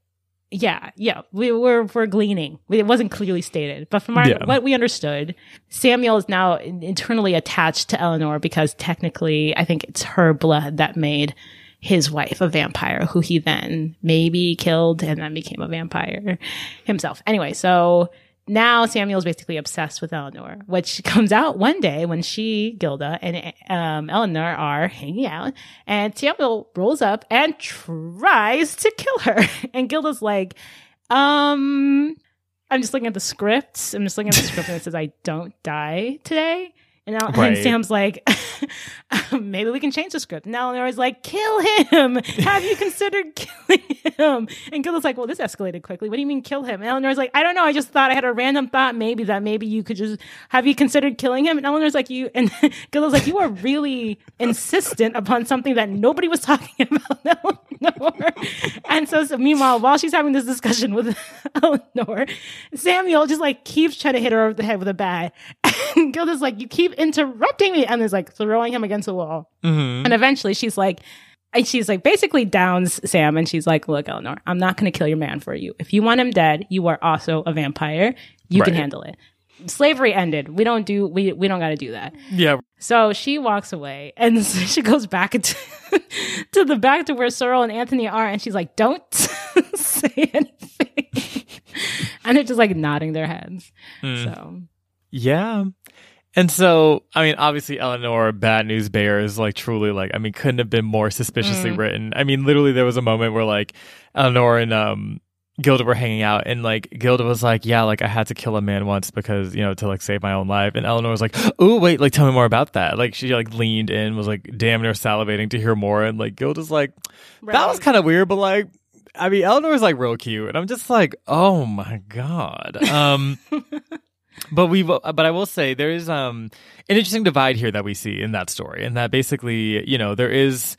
yeah, yeah. We were we're gleaning. It wasn't clearly stated. But from our, yeah. what we understood, Samuel is now internally attached to Eleanor because technically I think it's her blood that made his wife a vampire, who he then maybe killed and then became a vampire himself. Anyway, so... Now Samuel's basically obsessed with Eleanor, which comes out one day when she, Gilda, and um, Eleanor are hanging out, and Samuel rolls up and tries to kill her. And Gilda's like, um, I'm just looking at the script. I'm just looking at the script and it says, I don't die today. And, El- right. and Sam's like, maybe we can change the script. And Eleanor's like, kill him. Have you considered killing him? And Gilda's like, well, this escalated quickly. What do you mean kill him? And Eleanor's like, I don't know. I just thought I had a random thought maybe that maybe you could just, have you considered killing him? And Eleanor's like, you, and Gilda's like, you are really insistent upon something that nobody was talking about, Eleanor. And so, so meanwhile, while she's having this discussion with Eleanor, Samuel just like keeps trying to hit her over the head with a bat. And Gilda's like, you keep interrupting me, and is like throwing him against the wall. Mm-hmm. And eventually she's like, and she's like basically downs Sam, and she's like, look, Eleanor, I'm not going to kill your man for you. If you want him dead, you are also a vampire. You right. can handle it. Slavery ended. We don't do, we, we don't got to do that. Yeah. So she walks away, and she goes back to, to the back to where Sorrel and Anthony are, and she's like, don't say anything. And they're just like nodding their heads. Mm. So. Yeah. And so, I mean, obviously, Eleanor, Bad News Bears, like, truly, like, I mean, couldn't have been more suspiciously mm. written. I mean, literally, there was a moment where, like, Eleanor and um, Gilda were hanging out, and, like, Gilda was like, yeah, like, I had to kill a man once because, you know, to, like, save my own life. And Eleanor was like, oh, wait, like, tell me more about that. Like, she, like, leaned in, was, like, damn near salivating to hear more. And, like, Gilda's like, right. that was kind of weird, but, like, I mean, Eleanor's, like, real cute. And I'm just like, oh, my God. Um... But we, but I will say there is um, an interesting divide here that we see in that story, and that basically, you know, there is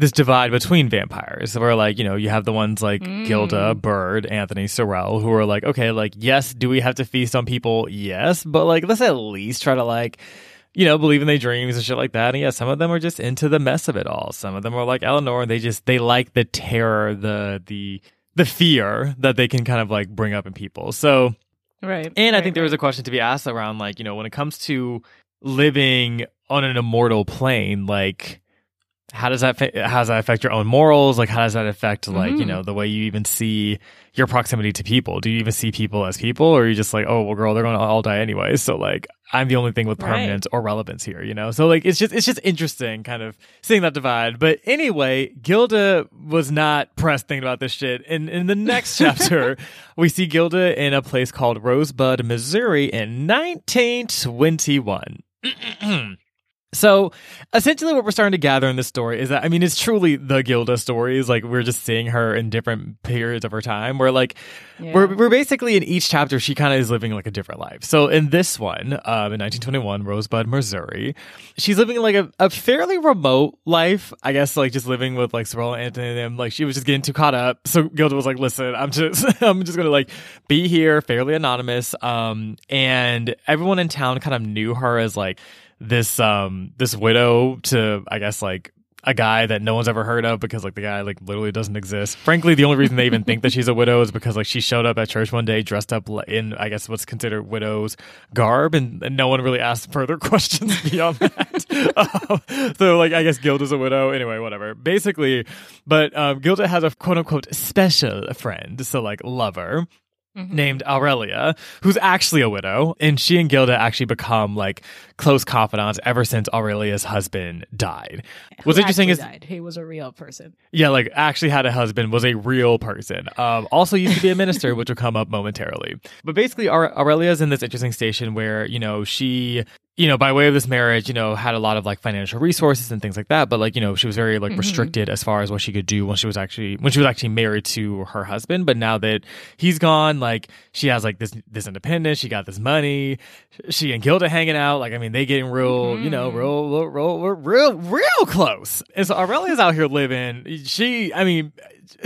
this divide between vampires where, like, you know, you have the ones like mm. Gilda, Bird, Anthony, Sorrel, who are like, okay, like, yes, do we have to feast on people? Yes. But, like, let's at least try to, like, you know, believe in their dreams and shit like that. And yeah, some of them are just into the mess of it all. Some of them are like Eleanor, and they just, they like the terror, the, the, the fear that they can kind of, like, bring up in people. So, right. And I right, think there right. was a question to be asked around, like, you know, when it comes to living on an immortal plane, like, how does that fa- how does that affect your own morals? Like, how does that affect, like, mm-hmm. you know, the way you even see your proximity to people? Do you even see people as people, or are you just like, oh, well, girl, they're going to all die anyway, so, like, I'm the only thing with permanence right. or relevance here, you know? So, like, it's just it's just interesting kind of seeing that divide. But anyway, Gilda was not pressed thinking about this shit. And in the next chapter, we see Gilda in a place called Rosebud, Missouri in nineteen twenty-one. So essentially what we're starting to gather in this story is that, I mean, it's truly the Gilda stories. Like, we're just seeing her in different periods of her time where, like, yeah. we're, we're basically in each chapter, she kind of is living, like, a different life. So in this one, um, in nineteen twenty-one, Rosebud, Missouri, she's living, like, a, a fairly remote life, I guess, like, just living with, like, Sorrel and Anthony and them. Like, she was just getting too caught up. So Gilda was like, listen, I'm just, I'm just going to, like, be here fairly anonymous. Um, and everyone in town kind of knew her as, like, this um this widow to, I guess, like, a guy that no one's ever heard of, because, like, the guy, like, literally doesn't exist. Frankly, the only reason they even think that she's a widow is because, like, she showed up at church one day dressed up in, I guess, what's considered widow's garb, and, and no one really asked further questions beyond that. um, so, like, I guess Gilda's a widow. Anyway, whatever. Basically, but um, Gilda has a quote-unquote special friend, so, like, lover, Mm-hmm. named Aurelia, who's actually a widow, and she and Gilda actually become, like, close confidants ever since Aurelia's husband died. What's interesting is died. He was a real person. Yeah, like, actually had a husband, was a real person. Um, also used to be a minister, which will come up momentarily. But basically, Aurelia's in this interesting station where, you know, she, you know, by way of this marriage, you know, had a lot of, like, financial resources and things like that. But, like, you know, she was very, like, mm-hmm. restricted as far as what she could do when she was actually when she was actually married to her husband. But now that he's gone, like, she has, like, this this independence. She got this money. She and Gilda hanging out. Like, I mean, they getting real, mm-hmm. you know, real, real, real, real, real close. And so Aurelia's out here living. She, I mean,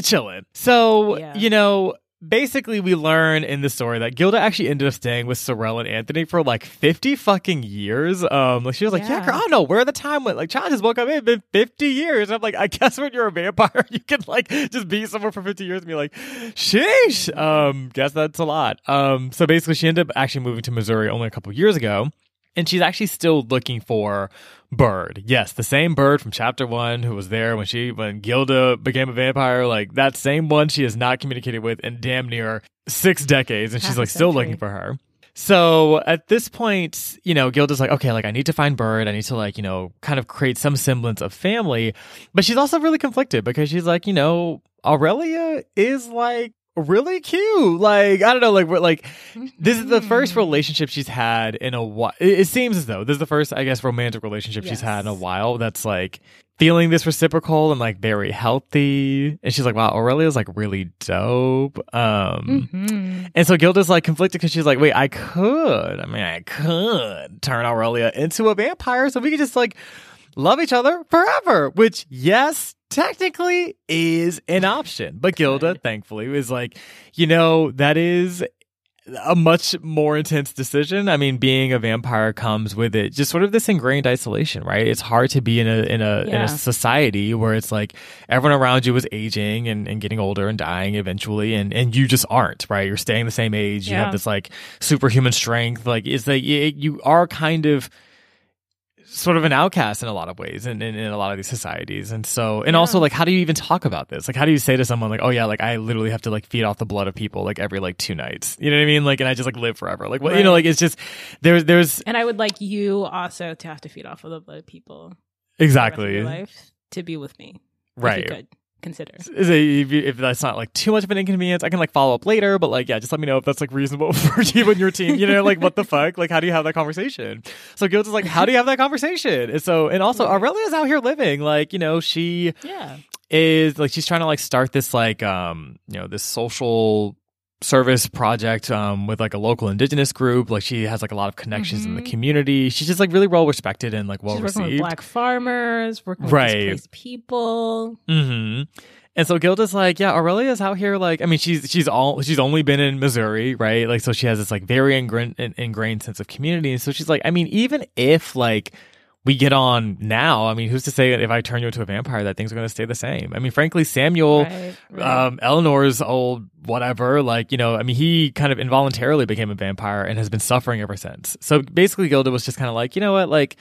chilling. So, yeah. you know. Basically, we learn in the story that Gilda actually ended up staying with Sorrel and Anthony for, like, fifty fucking years. Um, like, she was like, yeah, yeah girl, I don't know where the time went. Like, child just woke up, it had been fifty years. And I'm like, I guess when you're a vampire, you can, like, just be somewhere for fifty years and be like, sheesh. Um, guess that's a lot. Um, so basically, she ended up actually moving to Missouri only a couple years ago. And she's actually still looking for Bird. Yes, the same Bird from chapter one who was there when she when Gilda became a vampire. Like, that same one she has not communicated with in damn near six decades. And she's, like, still looking for her. So at this point, you know, Gilda's like, okay, like, I need to find Bird. I need to, like, you know, kind of create some semblance of family. But she's also really conflicted because she's like, you know, Aurelia is, like, really cute. Like, I don't know, like, we're like, this is the first relationship she's had in a while. It, it seems as though this is the first, I guess, romantic relationship yes. she's had in a while that's, like, feeling this reciprocal and, like, very healthy. And she's like, wow, Aurelia's, like, really dope. Um, mm-hmm. And so Gilda's, like, conflicted because she's like, wait, I could, I mean, I could turn Aurelia into a vampire so we could just, like, love each other forever, which, yes, technically is an option. But Gilda, thankfully, is like, you know, that is a much more intense decision. I mean, being a vampire comes with it just sort of this ingrained isolation, right? It's hard to be in a in a yeah. in a society where it's like everyone around you is aging and, and getting older and dying eventually, and, and you just aren't, right? You're staying the same age. Yeah. You have this, like, superhuman strength. Like, it's like it, you are kind of sort of an outcast in a lot of ways and in, in, in a lot of these societies. And so, and yeah. also, like, how do you even talk about this? Like, how do you say to someone, like, oh yeah, like, I literally have to, like, feed off the blood of people, like, every, like, two nights, you know what I mean? Like, and I just, like, live forever. Like, well, right. you know, like, it's just, there's, there's. And I would like you also to have to feed off of the blood of people. Exactly. For the rest of your life to be with me. Right. If you could consider. Is it, if, you, if that's not, like, too much of an inconvenience, I can, like, follow up later, but, like, yeah, just let me know if that's, like, reasonable for you and your team, you know, like, what the fuck, like, how do you have that conversation? So Gilda's like, how do you have that conversation? And so, and also Aurelia's out here living, like, you know, she yeah. is, like, she's trying to, like, start this, like, um, you know, this social service project um, with like a local indigenous group. Like she has like a lot of connections mm-hmm. in the community. She's just like really well respected and like well received. She's working with black farmers, working with right. displaced people. Mm-hmm. And so Gilda's like, yeah, Aurelia's out here. Like, I mean, she's she's all she's only been in Missouri, right? Like, so she has this like very ingrained, ingrained sense of community. And so she's like, I mean, even if like we get on now, I mean, who's to say that if I turn you into a vampire, that things are going to stay the same? I mean, frankly, Samuel, right, right. Um, Eleanor's old whatever, like, you know, I mean, he kind of involuntarily became a vampire and has been suffering ever since. So basically, Gilda was just kind of like, you know what, like,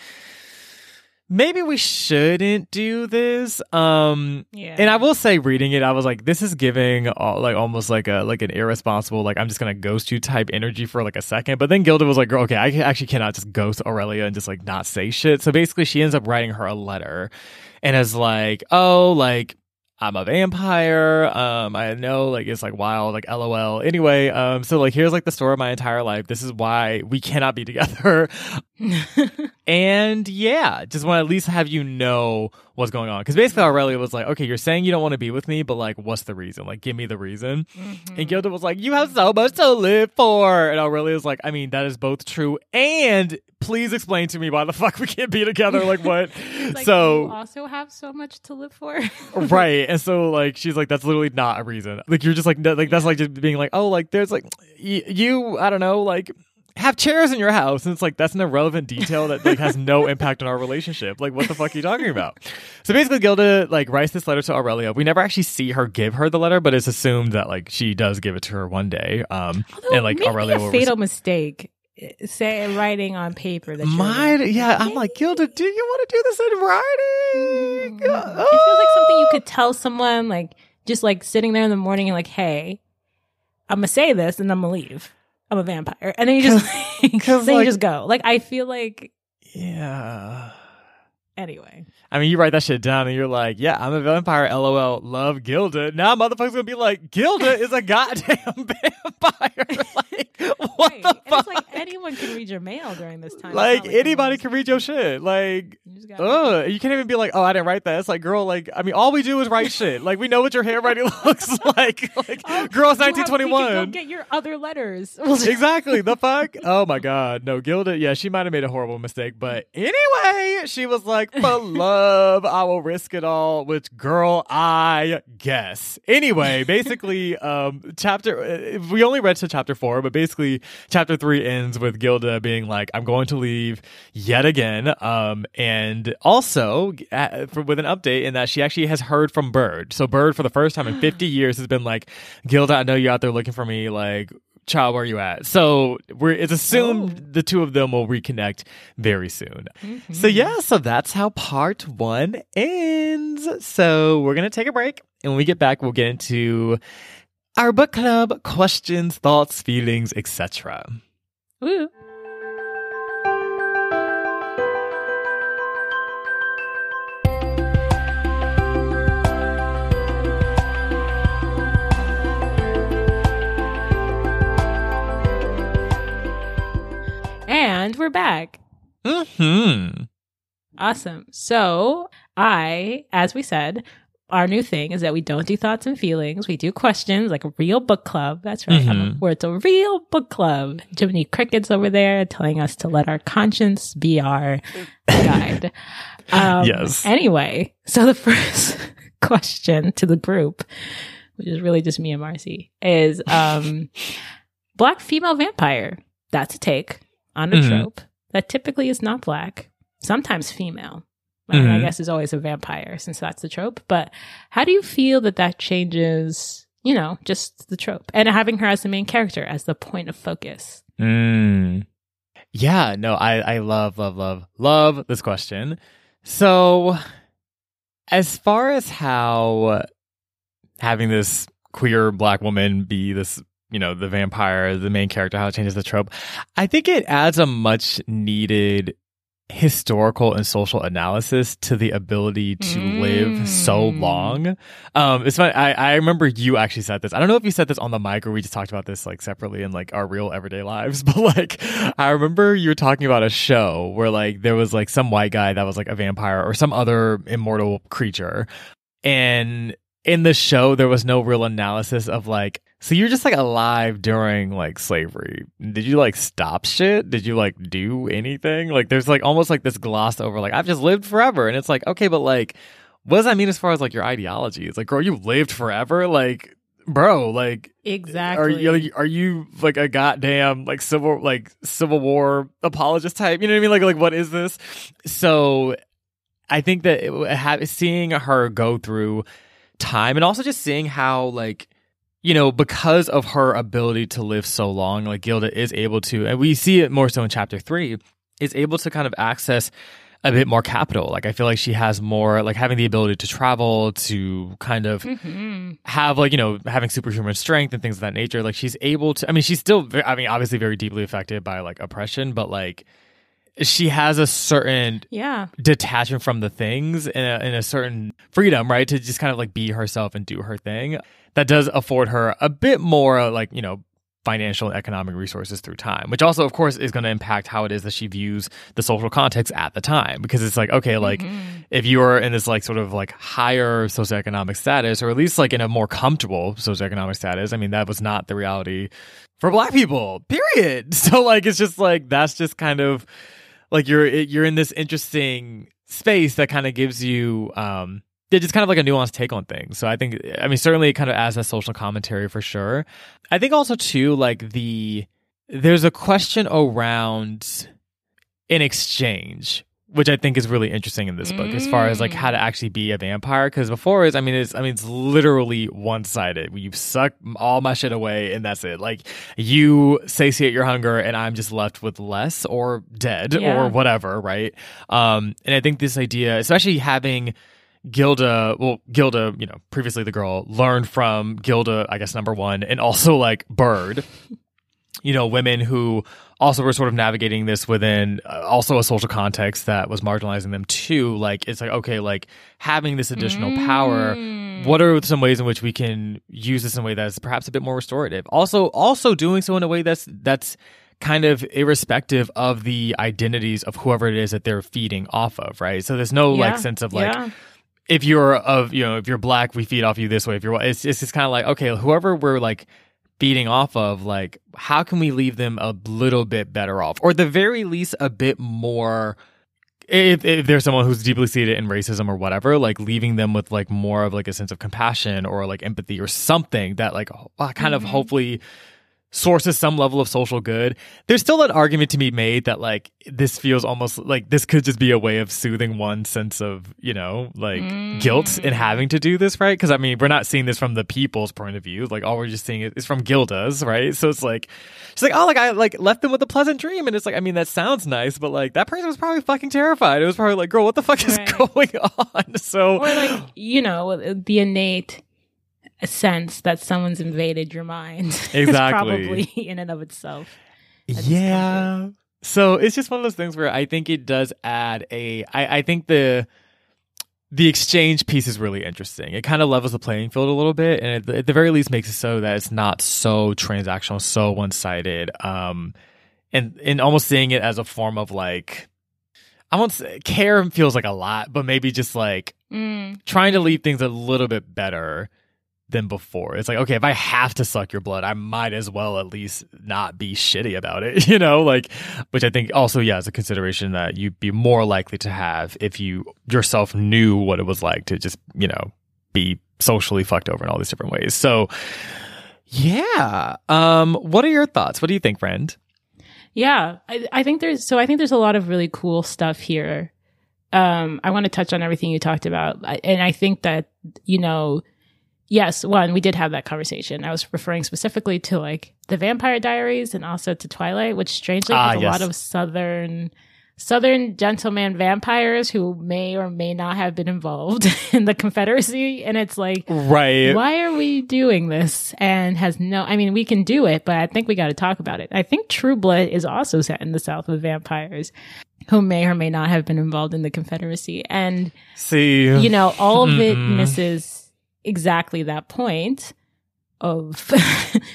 maybe we shouldn't do this. Um, yeah. And I will say, reading it, I was like, this is giving all, like almost like a like an irresponsible, like I'm just gonna ghost you type energy for like a second. But then Gilda was like, girl, okay, I actually cannot just ghost Aurelia and just like not say shit. So basically, she ends up writing her a letter, and is like, oh, like I'm a vampire. Um, I know, like it's like wild, like LOL. Anyway, um, so like here's like the story of my entire life. This is why we cannot be together. And yeah, just want to at least have you know what's going on. Because basically Aurelia was like, okay, you're saying you don't want to be with me, but like, what's the reason? Like, give me the reason. Mm-hmm. And Gilda was like, you have so much to live for. And Aurelia was like, I mean, that is both true. And please explain to me why the fuck we can't be together. Like, what? Like, so you also have so much to live for. Right. And so like, she's like, that's literally not a reason. Like, you're just like, no, like that's like just being like, oh, like there's like y- you, I don't know, like, have chairs in your house. And it's like, that's an irrelevant detail that like has no impact on our relationship. Like, what the fuck are you talking about? So basically, Gilda like writes this letter to Aurelia. We never actually see her give her the letter, but it's assumed that like she does give it to her one day. Um, Although and like maybe Aurelia a will fatal res- mistake. Say writing on paper. That my yeah, I'm like, Gilda, do you want to do this in writing? Mm-hmm. Oh. It feels like something you could tell someone, like just like sitting there in the morning and like, hey, I'm gonna say this and I'm gonna leave. I'm a vampire, and then you just like, then like, you just go. Like, I feel like, yeah. Anyway, I mean, you write that shit down, and you're like, yeah, I'm a vampire. L O L. Love Gilda. Now, motherfuckers gonna be like, Gilda is a goddamn vampire. Like, what right. the fuck? It's like anyone can read your mail during this time. Like, like anybody can read your shit. Like, you, ugh, you can't even be like, oh, I didn't write that. It's like, girl, like, I mean, all we do is write shit. Like, we know what your handwriting looks like. Like, oh, girls, nineteen twenty-one. Go get your other letters. Exactly. The fuck? Oh my god. No, Gilda. Yeah, she might have made a horrible mistake, but anyway, she was like, for love, I will risk it all. Which, girl, I guess. Anyway, basically, um, chapter. We only read to chapter four, but basically, chapter three ends with Gilda being like, "I'm going to leave yet again," um, and also uh, for, with an update in that she actually has heard from Bird. So Bird, for the first time in fifty years, has been like, "Gilda, I know you're out there looking for me. Like, child, where are you at?" So we're, it's assumed oh. the two of them will reconnect very soon. Mm-hmm. So yeah, so that's how part one ends. So we're going to take a break. And when we get back, we'll get into our book club questions, thoughts, feelings, et cetera. Woo! And we're back. Mm-hmm. Awesome. So I, as we said, our new thing is that we don't do thoughts and feelings. We do questions, like a real book club. That's right. Mm-hmm. Where it's a real book club. Jiminy Cricket's over there telling us to let our conscience be our guide. Um, yes. Anyway, so the first question to the group, which is really just me and Marcy, is um, Black female vampire. That's a take on a mm-hmm. trope that typically is not Black, sometimes female. I, mean, mm-hmm. I guess is always a vampire since that's the trope. But how do you feel that that changes, you know, just the trope and having her as the main character as the point of focus? Mm. Yeah, no, I, I love, love, love, love this question. So as far as how having this queer Black woman be this, you know, the vampire, the main character, how it changes the trope. I think it adds a much needed historical and social analysis to the ability to mm. live so long. Um, it's funny. I, I remember you actually said this. I don't know if you said this on the mic or we just talked about this like separately in like our real everyday lives. But like, I remember you were talking about a show where like there was like some white guy that was like a vampire or some other immortal creature. And in the show, there was no real analysis of like, So you're just like alive during like slavery. Did you like stop shit? Did you like do anything? Like there's like almost like this gloss over like I've just lived forever. And it's like, okay, but like what does that mean as far as like your ideology? It's like, girl, you lived forever. Like, bro, like exactly. Are you are you like a goddamn like civil like Civil War apologist type? You know what I mean? Like like what is this? So I think that it, seeing her go through time and also just seeing how like, you know, because of her ability to live so long, like Gilda is able to, and we see it more so in chapter three, is able to kind of access a bit more capital. Like I feel like she has more, like having the ability to travel, to kind of mm-hmm. have like, you know, having superhuman strength and things of that nature. Like she's able to, I mean, she's still, I mean, obviously very deeply affected by like oppression, but like she has a certain yeah. detachment from the things and a, and a certain freedom, right? To just kind of like be herself and do her thing. That does afford her a bit more like, you know, financial and economic resources through time, which also, of course, is going to impact how it is that she views the social context at the time. Because it's like, okay, like mm-hmm. if you are in this like sort of like higher socioeconomic status, or at least like in a more comfortable socioeconomic status, I mean, that was not the reality for Black people, period. So like, it's just like, that's just kind of like you're you're in this interesting space that kind of gives you... um it's just kind of like a nuanced take on things. So I think, I mean, certainly it kind of adds that social commentary for sure. I think also too, like the, there's a question around an exchange, which I think is really interesting in this book, mm. as far as like how to actually be a vampire. Because before is, I mean, it's, I mean, it's literally one-sided. You suck all my shit away and that's it. Like you satiate your hunger and I'm just left with less or dead yeah. or whatever. Right. Um, and I think this idea, especially having Gilda, well, Gilda, you know, previously the girl, learned from Gilda, I guess, number one, and also like Bird, you know, women who also were sort of navigating this within uh, also a social context that was marginalizing them too. Like, it's like, okay, like having this additional mm. power, what are some ways in which we can use this in a way that's perhaps a bit more restorative? Also, also doing so in a way that's, that's, kind of irrespective of the identities of whoever it is that they're feeding off of, right? So there's no yeah. like sense of like, yeah. if you're of, you know, if you're Black, we feed off you this way. If you're white, it's, it's just kind of like, okay, whoever we're like feeding off of, like, how can we leave them a little bit better off? Or at the very least, a bit more, if, if there's someone who's deeply seated in racism or whatever, like leaving them with like more of like a sense of compassion or like empathy or something that like kind mm-hmm. of hopefully sources some level of social good. There's still that argument to be made that like this feels almost like this could just be a way of soothing one's sense of, you know, like mm. guilt in having to do this, right? Because I mean, we're not seeing this from the people's point of view. Like all we're just seeing is from Gilda's, right? So it's like she's like, oh, like I like left them with a pleasant dream, and it's like, I mean, that sounds nice, but like that person was probably fucking terrified. It was probably like, girl, what the fuck right. is going on? So or like, you know, the innate a sense that someone's invaded your mind exactly. is probably in and of itself. Yeah. Discomfort. So it's just one of those things where I think it does add a, I, I think the, the exchange piece is really interesting. It kind of levels the playing field a little bit. And it, at the very least makes it so that it's not so transactional, so one-sided. Um, and, and almost seeing it as a form of like, I won't say care feels like a lot, but maybe just like mm. trying to leave things a little bit better than before. It's like, okay, if I have to suck your blood, I might as well at least not be shitty about it, you know, like, which I think also, yeah, is a consideration that you'd be more likely to have if you yourself knew what it was like to just, you know, be socially fucked over in all these different ways. So yeah. Um, what are your thoughts? What do you think, friend? Yeah, I, I think there's, so I think there's a lot of really cool stuff here. Um, I want to touch on everything you talked about. I, and I think that, you know, yes, one, we did have that conversation. I was referring specifically to like the Vampire Diaries and also to Twilight, which strangely ah, has yes. a lot of Southern Southern gentleman vampires who may or may not have been involved in the Confederacy. And it's like, right. why are we doing this? And has no, I mean, we can do it, but I think we got to talk about it. I think True Blood is also set in the South with vampires who may or may not have been involved in the Confederacy. And, see, you know, all mm-hmm. of it misses exactly that point of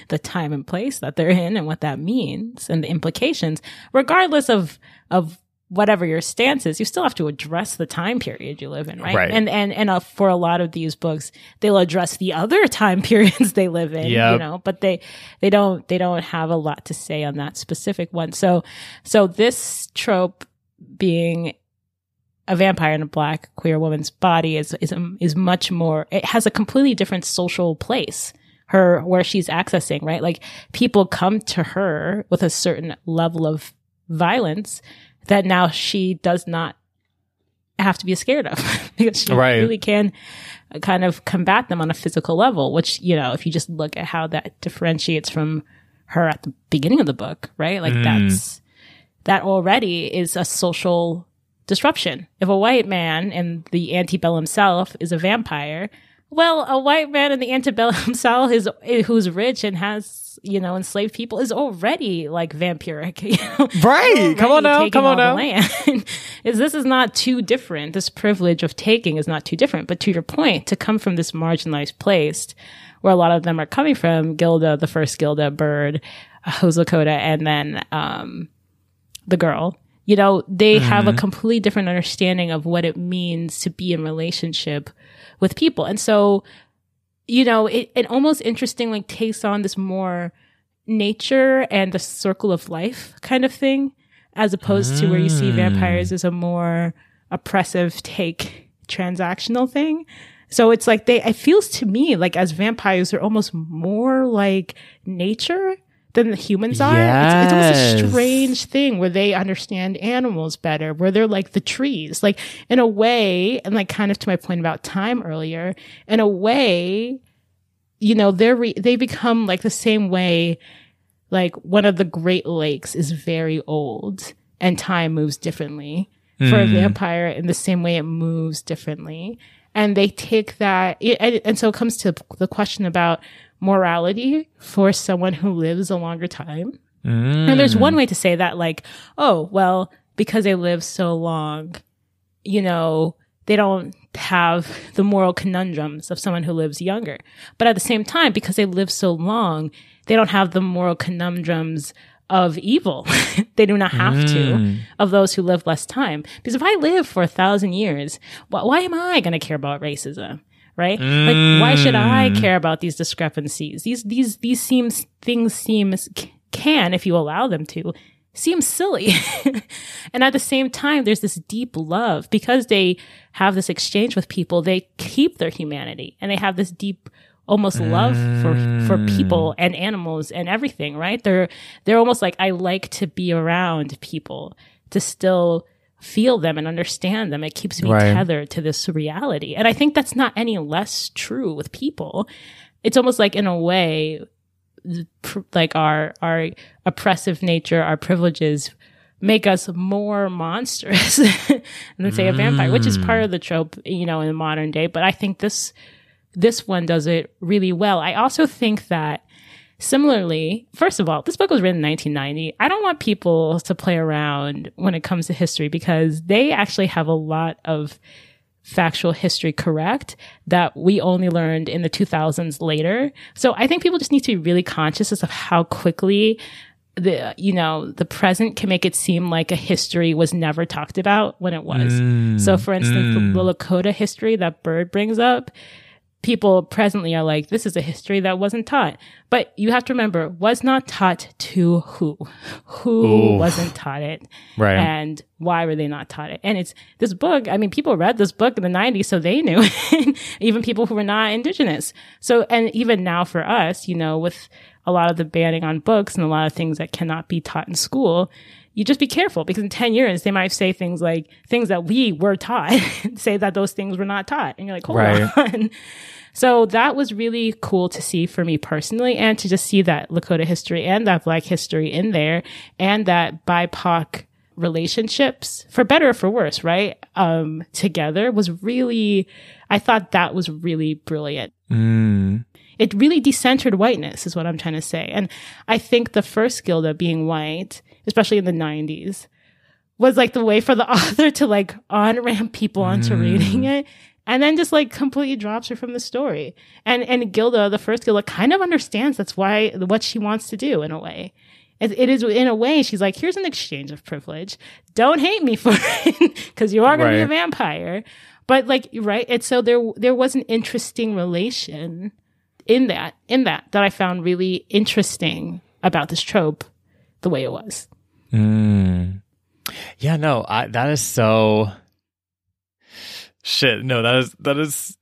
the time and place that they're in and what that means and the implications, regardless of of whatever your stance is, you still have to address the time period you live in, right? Right. And and and uh, for a lot of these books, they'll address the other time periods they live in, yep. you know, but they they don't they don't have a lot to say on that specific one. So so this trope being a vampire in a black queer woman's body is is is much more. It has a completely different social place. Her where she's accessing, right? Like people come to her with a certain level of violence that now she does not have to be scared of because she right. really can kind of combat them on a physical level, which, you know, if you just look at how that differentiates from her at the beginning of the book, right? Like mm. that's, that already is a social disruption. If a white man and the antebellum South is a vampire, well, a white man in the antebellum South is, who's rich and has, you know, enslaved people is already like vampiric, you know? Right? Come on now, come on now. Is this is not too different? This privilege of taking is not too different. But to your point, to come from this marginalized place where a lot of them are coming from, Gilda, the first Gilda, Bird, uh, Lakota, and then um, the girl. You know, they mm-hmm. have a completely different understanding of what it means to be in relationship with people, and so. You know, it, it almost interesting, like takes on this more nature and the circle of life kind of thing, as opposed mm. to where you see vampires as a more oppressive take transactional thing. So it's like they, it feels to me like as vampires, they're almost more like nature than the humans are. Yes. It's, it's almost a strange thing where they understand animals better, where they're like the trees, like in a way, and like kind of to my point about time earlier, in a way, you know, they're re- they become like the same way, like one of the Great Lakes is very old and time moves differently mm. for a vampire in the same way it moves differently. And they take that, it, and, and so it comes to the question about morality for someone who lives a longer time. Mm. And there's one way to say that, like, oh, well, because they live so long, you know, they don't have the moral conundrums of someone who lives younger. But at the same time, because they live so long, they don't have the moral conundrums of evil. They do not have mm. to, of those who live less time. Because if I live for a thousand years, wh- why am I going to care about racism? Right? Mm. Like, why should I care about these discrepancies? These, these, these seems, things seem, can, if you allow them to, seem silly. And at the same time, there's this deep love because they have this exchange with people. They keep their humanity and they have this deep, almost love for, for people and animals and everything, right? They're, they're almost like, I like to be around people to still feel them and understand them. It keeps me right. tethered to this reality. And I think that's not any less true with people. It's almost like, in a way, like our, our oppressive nature, our privileges make us more monstrous than, say, a vampire, mm. which is part of the trope, you know, in the modern day. But I think this, This one does it really well. I also think that, similarly, first of all, this book was written in nineteen ninety. I don't want people to play around when it comes to history because they actually have a lot of factual history correct that we only learned in the two thousands later. So I think people just need to be really conscious of how quickly the, you know, the present can make it seem like a history was never talked about when it was. Mm, so, for instance, mm. the Lakota history that Bird brings up, people presently are like, this is a history that wasn't taught. But you have to remember, was not taught to who? Who Oof. wasn't taught it? Right. And why were they not taught it? And it's this book, I mean, people read this book in the nineties, so they knew. Even people who were not indigenous. So, and even now for us, you know, with a lot of the banning on books and a lot of things that cannot be taught in school, you just be careful, because in ten years, they might say things like things that we were taught, say that those things were not taught. And you're like, hold right. on. So that was really cool to see for me personally, and to just see that Lakota history and that Black history in there, and that B I P O C relationships, for better or for worse, right? Um, together was really, I thought that was really brilliant. Mm. It really decentered whiteness is what I'm trying to say. And I think the first Gilda being white, especially in the nineties, was like the way for the author to like on-ramp people onto mm. reading it, and then just like completely drops her from the story. And and Gilda, the first Gilda, kind of understands that's why what she wants to do in a way. it is, in a way, she's like, here's an exchange of privilege. Don't hate me for it, because you are going right. to be a vampire. But like, right. And so there, there was an interesting relation in that, in that, that I found really interesting about this trope, the way it was. Mm. Yeah, no, I, that is so shit. No, that is, that is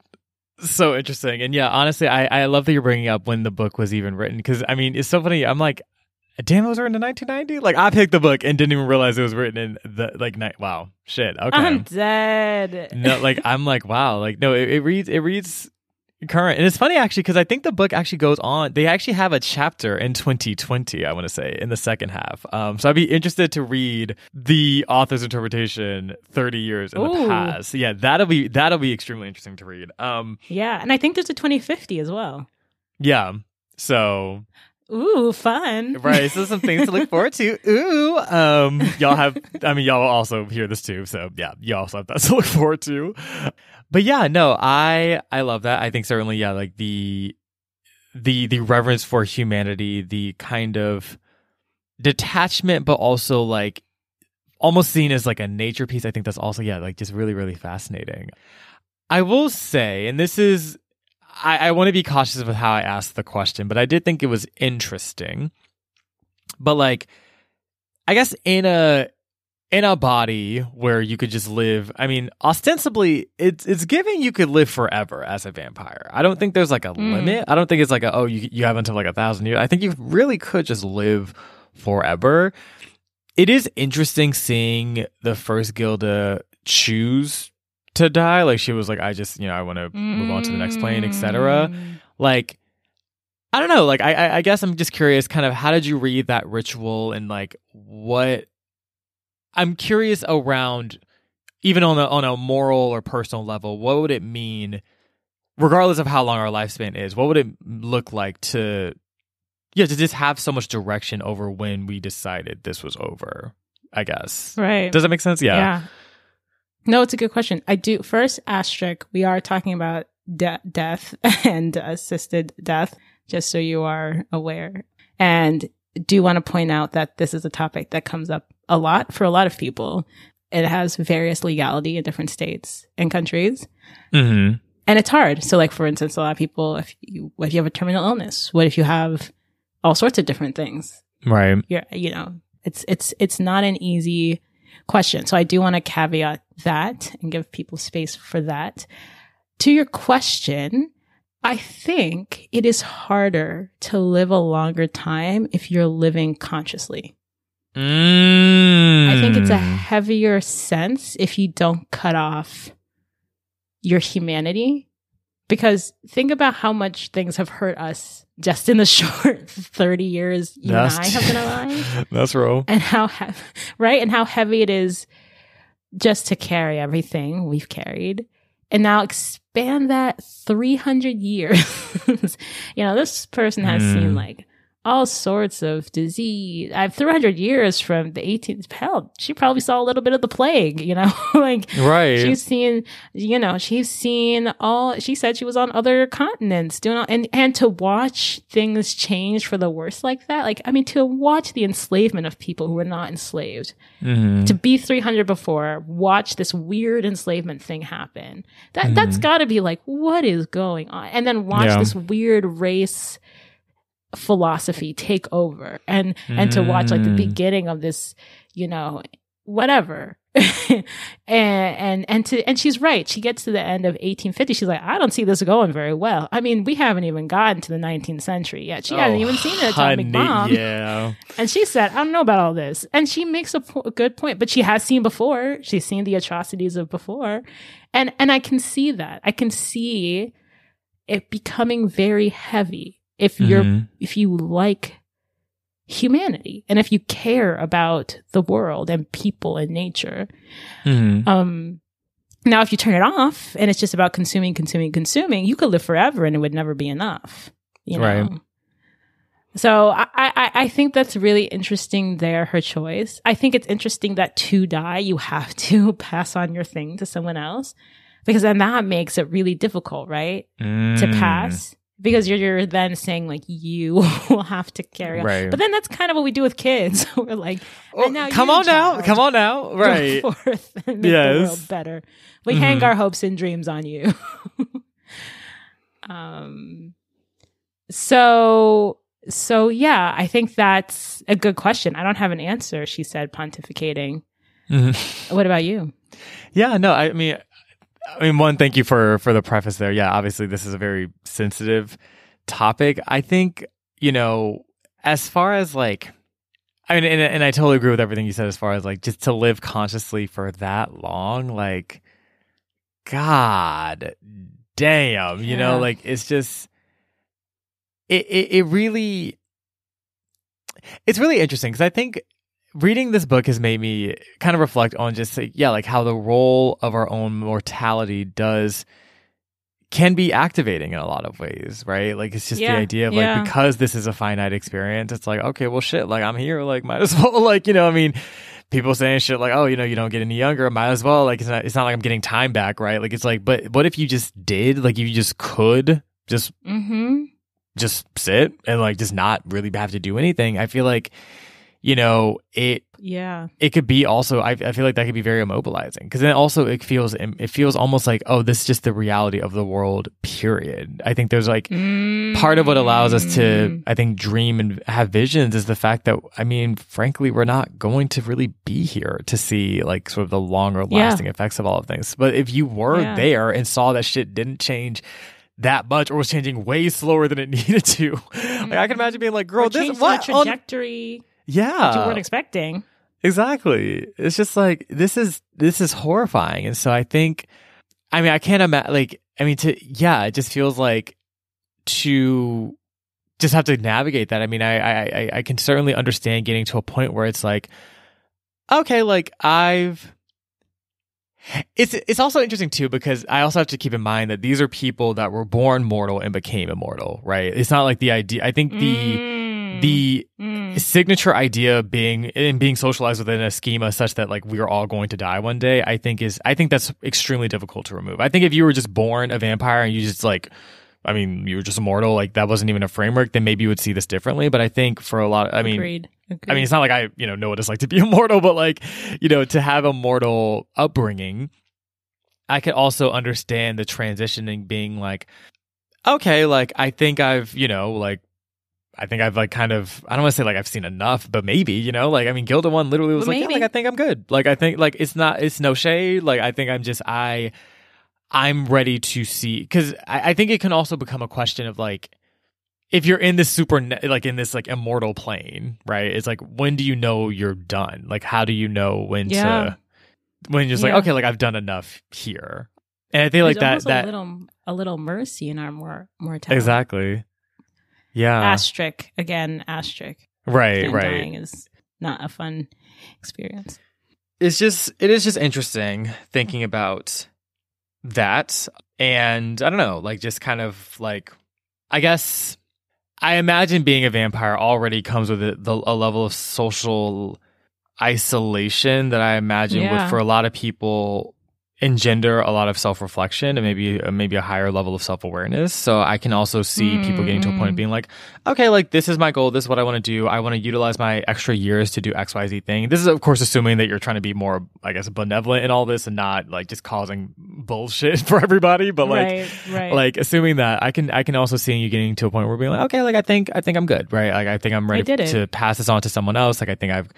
so interesting. And yeah, honestly, I, I love that you're bringing up when the book was even written. Cause I mean, it's so funny. I'm like, damn, it was written in nineteen ninety? Like, I picked the book and didn't even realize it was written in the, like, ni- wow, shit, okay. I'm dead. No, like, I'm like, wow, like, no, it, it reads, it reads current. And it's funny, actually, because I think the book actually goes on, they actually have a chapter in twenty twenty, I want to say, in the second half. Um, so I'd be interested to read the author's interpretation thirty years in Ooh. the past. Yeah, that'll be, that'll be extremely interesting to read. Um, yeah, and I think there's a twenty fifty as well. Yeah, so... Ooh, fun. Right. So some things to look forward to. Ooh. Um, y'all have, I mean, y'all also hear this too. So yeah, y'all also have that to look forward to. But yeah, no, I, I love that. I think certainly, yeah, like the, the, the reverence for humanity, the kind of detachment, but also like almost seen as like a nature piece. I think that's also, yeah, like just really, really fascinating. I will say, and this is, I, I want to be cautious with how I asked the question, but I did think it was interesting. But like, I guess in a in a body where you could just live, I mean, ostensibly, it's it's giving you could live forever as a vampire. I don't think there's like a mm. limit. I don't think it's like a, oh, you you have until like a thousand years. I think you really could just live forever. It is interesting seeing the first Gilda choose to die. Like, she was like, I just, you know, I want to mm. move on to the next plane, et cetera. Like, I don't know. Like, I, I, I guess I'm just curious, kind of, how did you read that ritual, and like, what? I'm curious around, even on a on a moral or personal level, what would it mean, regardless of how long our lifespan is? What would it look like to, yeah, to just have so much direction over when we decided this was over? I guess. Right. Does that make sense? Yeah. Yeah. No, it's a good question. I do. First, asterisk, we are talking about de- death and assisted death, just so you are aware. And do want to point out that this is a topic that comes up a lot for a lot of people. It has various legality in different states and countries. Mm-hmm. And it's hard. So like, for instance, a lot of people, if you, what if you have a terminal illness? What if you have all sorts of different things? Right. You're, you know, it's, it's, it's not an easy question. So I do want to caveat that and give people space for that. To your question, I think it is harder to live a longer time if you're living consciously. Mm. I think it's a heavier sense if you don't cut off your humanity, because think about how much things have hurt us just in the short thirty years you that's, and I have been alive. That's real. And how he- right? And how heavy it is just to carry everything we've carried. And now expand that three hundred years. You know, this person has mm. seen like all sorts of disease. I have three hundred years from the eighteenth. Hell, she probably saw a little bit of the plague, you know, like right. she's seen, you know, she's seen all, she said she was on other continents doing all, and, and to watch things change for the worse like that. Like, I mean, to watch the enslavement of people who were not enslaved, mm-hmm. to be three hundred before, watch this weird enslavement thing happen. That, mm-hmm. that's gotta be like, what is going on? And then watch yeah. this weird race philosophy take over, and and to watch like the beginning of this, you know, whatever. and and and to and she's right. She gets to the end of eighteen fifty. She's like, I don't see this going very well. I mean, we haven't even gotten to the nineteenth century yet. She oh, hasn't even seen an atomic honey, bomb. Yeah. And she said, I don't know about all this. And she makes a, po- a good point, but she has seen before. She's seen the atrocities of before, and and I can see that. I can see it becoming very heavy if you're mm-hmm. if you like humanity and if you care about the world and people and nature. Mm-hmm. Um now if you turn it off and it's just about consuming, consuming, consuming, you could live forever and it would never be enough. You know? Right. So I, I, I think that's really interesting there, her choice. I think it's interesting that to die you have to pass on your thing to someone else, because then that makes it really difficult, right? Mm. To pass. Because you're, you're then saying, like, you will have to carry on. Right. But then that's kind of what we do with kids. We're like, well, now come on now. Come on now. Right. Go forth and make yes. the world better. We mm-hmm. hang our hopes and dreams on you. um. So, so yeah, I think that's a good question. I don't have an answer, she said, pontificating. Mm-hmm. What about you? Yeah, no, I mean... I mean, one, thank you for, for the preface there. Yeah, obviously, this is a very sensitive topic. I think, you know, as far as like, I mean, and, and I totally agree with everything you said as far as like, just to live consciously for that long, like, God damn, you yeah. know, like, it's just, it, it, it really, it's really interesting because I think, reading this book has made me kind of reflect on just, yeah, like how the role of our own mortality does, can be activating in a lot of ways, right? Like, it's just yeah, the idea of yeah. like, because this is a finite experience, it's like, okay, well, shit, like I'm here, like might as well, like, you know, I mean, people saying shit like, oh, you know, you don't get any younger, might as well, like, it's not, it's not like I'm getting time back, right? Like, it's like, but what if you just did, like, if you just could just, mm-hmm. just sit and like, just not really have to do anything. I feel like, you know, it yeah it could be also I, I feel like that could be very immobilizing because then also it feels it feels almost like, oh, this is just the reality of the world, period. I think there's like mm. part of what allows us to, I think, dream and have visions is the fact that, I mean, frankly, we're not going to really be here to see like sort of the longer lasting yeah. effects of all of things. But if you were yeah. there and saw that shit didn't change that much or was changing way slower than it needed to, mm. like I can imagine being like, girl, or this what trajectory on- yeah, that you weren't expecting. Exactly. It's just like, this is this is horrifying. And so I think, I mean, I can't imagine, like, I mean, to yeah, it just feels like to just have to navigate that. I mean, I I I can certainly understand getting to a point where it's like, okay, like I've. It's it's also interesting too because I also have to keep in mind that these are people that were born mortal and became immortal, right? It's not like the idea. I think the. Mm. The mm. signature idea of being and being socialized within a schema such that like we are all going to die one day, I think is I think that's extremely difficult to remove. I think if you were just born a vampire and you just like, I mean, you were just immortal, like that wasn't even a framework, then maybe you would see this differently. But I think for a lot, of, I mean, Agreed. Agreed. I mean, it's not like I you know know what it's like to be immortal, but like you know to have a mortal upbringing, I could also understand the transitioning being like, okay, like I think I've you know like. I think I've like kind of, I don't want to say like I've seen enough, but maybe, you know, like, I mean, Gilda one literally was but like, maybe. Yeah, like, I think I'm good. Like, I think like, it's not, it's no shade. Like, I think I'm just, I, I'm ready to see. Cause I, I think it can also become a question of like, if you're in this super, like in this like immortal plane, right? It's like, when do you know you're done? Like, how do you know when yeah. to, when you're just yeah. like, okay, like I've done enough here. And I think like There's that, that a little, a little mercy in our more, mortality. Exactly. Yeah. Asterisk again, asterisk. Right, and right. Dying is not a fun experience. It's just, it is just interesting thinking about that. And I don't know, like, just kind of like, I guess, I imagine being a vampire already comes with a, the, a level of social isolation that I imagine yeah. would, for a lot of people, engender a lot of self-reflection and maybe maybe a higher level of self-awareness. So I can also see mm. people getting to a point of being like, okay, like this is my goal, this is what I want to do, I want to utilize my extra years to do X Y Z thing. This is of course assuming that you're trying to be more, I guess, benevolent in all this and not like just causing bullshit for everybody, but like right, right. like assuming that, I can I can also see you getting to a point where being like, okay, like I think I think I'm good, right? Like I think I'm ready to pass this on to someone else. Like I think I've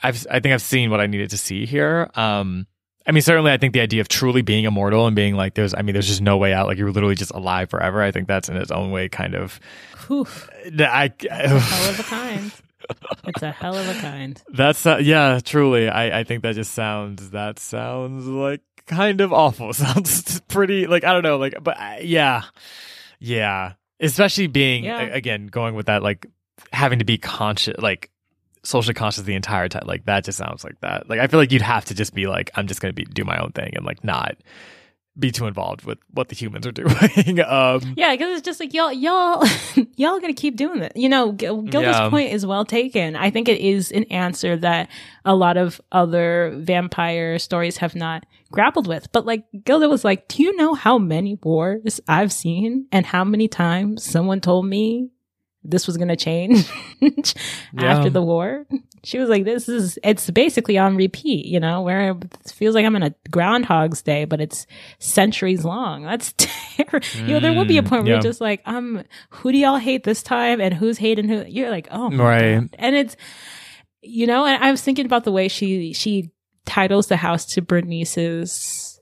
I've I think I've seen what I needed to see here. Um I mean, certainly I think the idea of truly being immortal and being like, there's, I mean, there's just no way out. Like, you're literally just alive forever. I think that's in its own way kind of... Oof. I, I, a hell of a kind. It's a hell of a kind. That's, uh, yeah, truly. I, I think that just sounds, that sounds like kind of awful. Sounds pretty, like, I don't know, like, but uh, yeah. Yeah. Especially being, yeah. a, again, going with that, like, having to be conscious, like, socially conscious the entire time, like that just sounds like that. Like I feel like you'd have to just be like, I'm just gonna be do my own thing and like not be too involved with what the humans are doing. Um, yeah, because it's just like, y'all, y'all, y'all gonna keep doing this. You know, Gilda's yeah. point is well taken. I think it is an answer that a lot of other vampire stories have not grappled with. But like, Gilda was like, do you know how many wars I've seen and how many times someone told me this was gonna change yeah. after the war? She was like, this is, it's basically on repeat, you know, where it feels like I'm in a Groundhog's Day, but it's centuries long. That's terrible. Mm, you know, there will be a point where yeah. you're just like, um, who do y'all hate this time and who's hating who? You're like, oh, my right. God. And it's, you know, and I was thinking about the way she, she titles the house to Bernice's,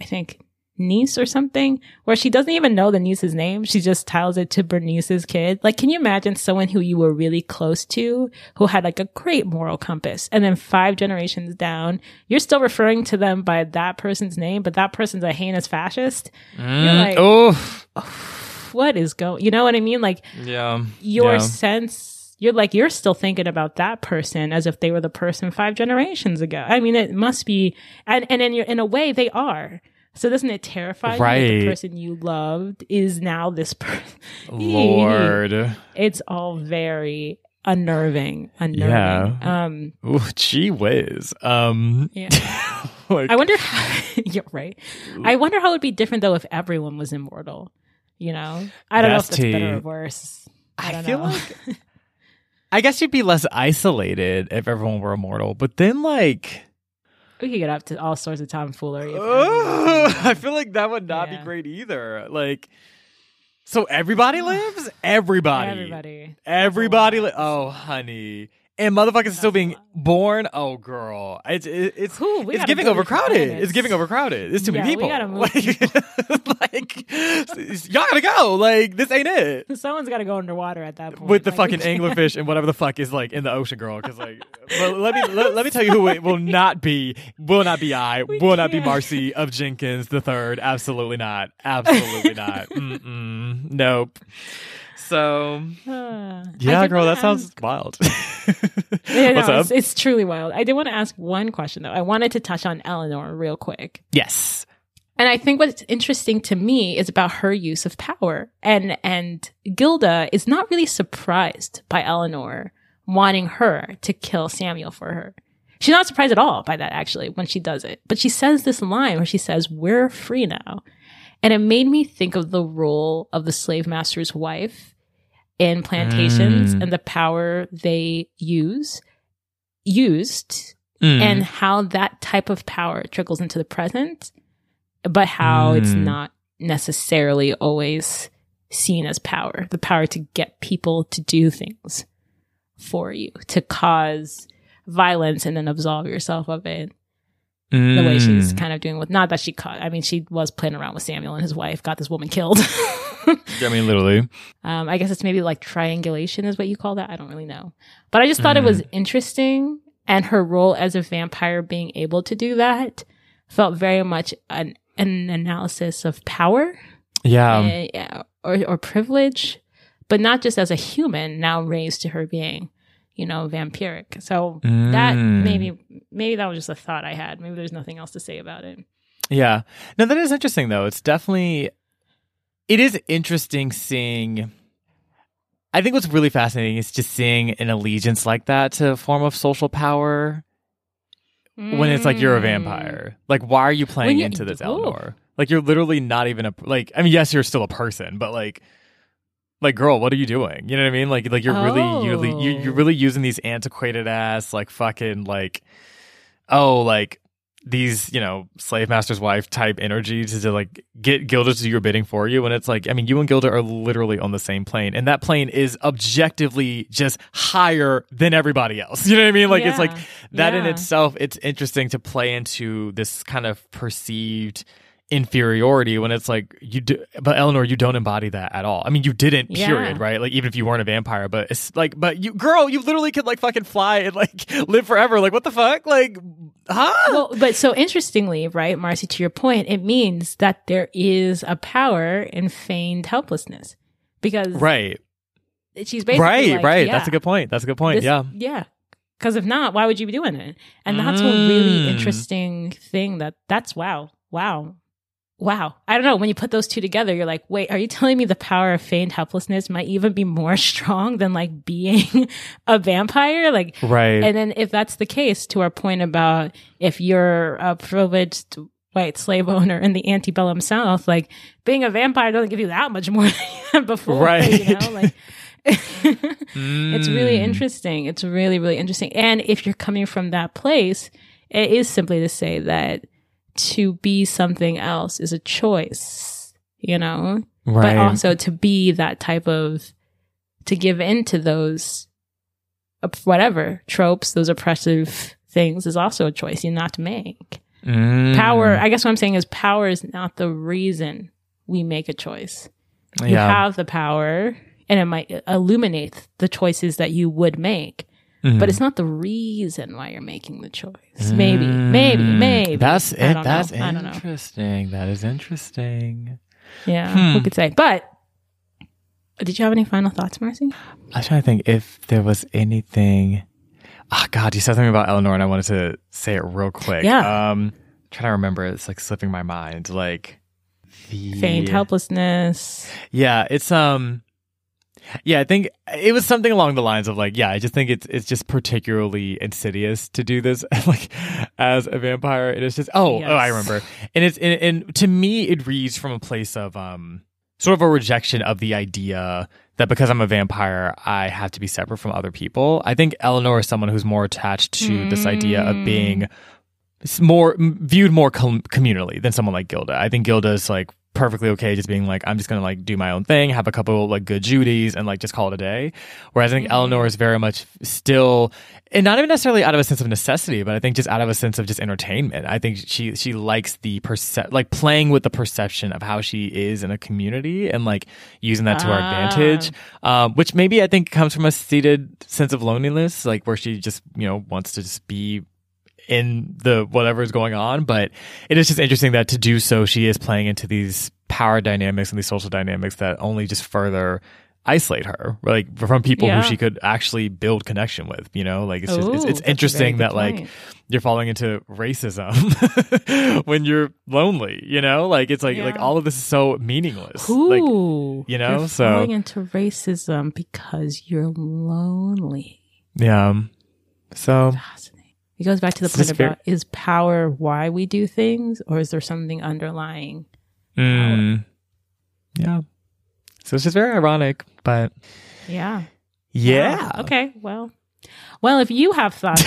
I think, niece or something, where she doesn't even know the niece's name. She just titles it to Bernice's kid. Like, can you imagine someone who you were really close to, who had like a great moral compass, and then five generations down, you're still referring to them by that person's name, but that person's a heinous fascist? Mm, you're like, oof. oh, what is going, you know what I mean? Like, yeah, your yeah. sense, you're like, you're still thinking about that person as if they were the person five generations ago. I mean, it must be, and, and in, your, in a way, they are. So doesn't it terrify right. you that the person you loved is now this person? Lord. It's all very unnerving. Unnerving. Yeah. Um, Ooh, gee whiz. Um, yeah. like, I wonder how... You're right. I wonder how it would be different, though, if everyone was immortal. You know? I don't know if that's tea. better or worse. I, I don't feel know. like... I guess you'd be less isolated if everyone were immortal. But then, like... We could get up to all sorts of tomfoolery. Oh, I feel like that would not yeah. be great either. Like, so everybody lives? Everybody. Everybody. Everybody. Li- oh, honey. And motherfuckers are still being born? Oh, girl. It's it, it's, Ooh, it's giving overcrowded. It's giving overcrowded. It's too yeah, many people. We gotta move like, like, y'all gotta go. Like, this ain't it. Someone's gotta go underwater at that point. With the like, fucking anglerfish and whatever the fuck is, like, in the ocean, girl. Because, like, well, let me let, let me tell you who it will not be. Will not be I. We will can't. not be Marcy of Jenkins the Third. Absolutely not. Absolutely not. Mm-mm. Nope. So, uh, yeah, girl, that ask... sounds wild. yeah, no, What's up? It's, it's truly wild. I did want to ask one question, though. I wanted to touch on Eleanor real quick. Yes. And I think what's interesting to me is about her use of power. And, and Gilda is not really surprised by Eleanor wanting her to kill Samuel for her. She's not surprised at all by that, actually, when she does it. But she says this line where she says, "We're free now." And it made me think of the role of the slave master's wife in plantations mm. and the power they use, used, mm. and how that type of power trickles into the present, but how mm. it's not necessarily always seen as power. The power to get people to do things for you, to cause violence and then absolve yourself of it. Mm. The way she's kind of doing with, not that she caught, I mean, she was playing around with Samuel and his wife, got this woman killed. I mean, literally. Um, I guess it's maybe like triangulation is what you call that. I don't really know. But I just thought mm. it was interesting. And her role as a vampire being able to do that felt very much an, an analysis of power. Yeah. Uh, yeah or, or privilege, but not just as a human now raised to her being, you know, vampiric. So mm. that maybe, maybe that was just a thought I had. Maybe there's nothing else to say about it. Yeah. No, that is interesting though. It's definitely, it is interesting seeing, I think what's really fascinating is just seeing an allegiance like that to a form of social power mm. when it's like, you're a vampire. Like, why are you playing you, into this, Eleanor? Like, you're literally not even a, like, I mean, yes, you're still a person, but like, Like, girl, what are you doing? You know what I mean? Like, like you're oh. really, you're, you're really using these antiquated ass, like, fucking, like, oh, like, these, you know, slave master's wife type energy to, to, like, get Gilda to do your bidding for you. And it's like, I mean, you and Gilda are literally on the same plane. And that plane is objectively just higher than everybody else. You know what I mean? Like, yeah. it's like that yeah. in itself, it's interesting to play into this kind of perceived inferiority when it's like you do, but Eleanor, you don't embody that at all. I mean, you didn't, period, yeah. right? Like, even if you weren't a vampire, but it's like, but you, girl, you literally could like fucking fly and like live forever. Like, what the fuck? Like, huh? Well, but so interestingly, right, Marcy, to your point, it means that there is a power in feigned helplessness because, right, she's basically, right, like, right. Yeah, that's a good point. That's a good point. This, yeah. Yeah. Because if not, why would you be doing it? And that's mm. a really interesting thing that that's wow. Wow. wow, I don't know. When you put those two together, you're like, wait, are you telling me the power of feigned helplessness might even be more strong than like being a vampire? Like, right. And then if that's the case, to our point about if you're a privileged white slave owner in the antebellum South, like being a vampire doesn't give you that much more than before, right? You know, like mm. It's really interesting. It's really, really interesting. And if you're coming from that place, it is simply to say that to be something else is a choice, you know, right. But also to be that type of, to give into those, whatever tropes, those oppressive things is also a choice you're not to make. Mm. Power, I guess what I'm saying is power is not the reason we make a choice. You yeah. have the power and it might illuminate the choices that you would make. Mm-hmm. But it's not the reason why you're making the choice. Mm. Maybe, maybe, maybe. That's it. That's know. interesting. That is interesting. Yeah, hmm. who could say? But did you have any final thoughts, Marcy? I was trying to think if there was anything. Oh, God, you said something about Eleanor, and I wanted to say it real quick. Yeah. Um, trying to remember. It's like slipping my mind. Like the feigned helplessness. Yeah, it's um. Yeah, I think it was something along the lines of like, yeah, I just think it's it's just particularly insidious to do this like as a vampire. And it's just, oh, yes. oh I remember. And it's and, and to me, it reads from a place of um sort of a rejection of the idea that because I'm a vampire, I have to be separate from other people. I think Eleanor is someone who's more attached to mm. this idea of being more viewed more com- communally than someone like Gilda. I think Gilda is like, perfectly okay just being like, I'm just gonna like do my own thing, have a couple like good Judies and like just call it a day. Whereas I think mm-hmm. Eleanor is very much still, and not even necessarily out of a sense of necessity, but I think just out of a sense of just entertainment. I think she she likes the perce- like playing with the perception of how she is in a community and like using that to ah. her advantage, um, which maybe I think comes from a seated sense of loneliness, like where she just, you know, wants to just be in the whatever is going on. But it is just interesting that to do so, she is playing into these power dynamics and these social dynamics that only just further isolate her, like from people yeah. who she could actually build connection with, you know, like it's Ooh, just, it's, it's interesting that point. Like you're falling into racism when you're lonely, you know, like it's like, yeah. like all of this is so meaningless, Ooh, like, you know, you're so falling into racism because you're lonely. Yeah. So. It goes back to the point about, is power why we do things, or is there something underlying? Mm. Yeah. So it's just very ironic, but... Yeah. Yeah. Wow. Okay, well... Well, if you have thoughts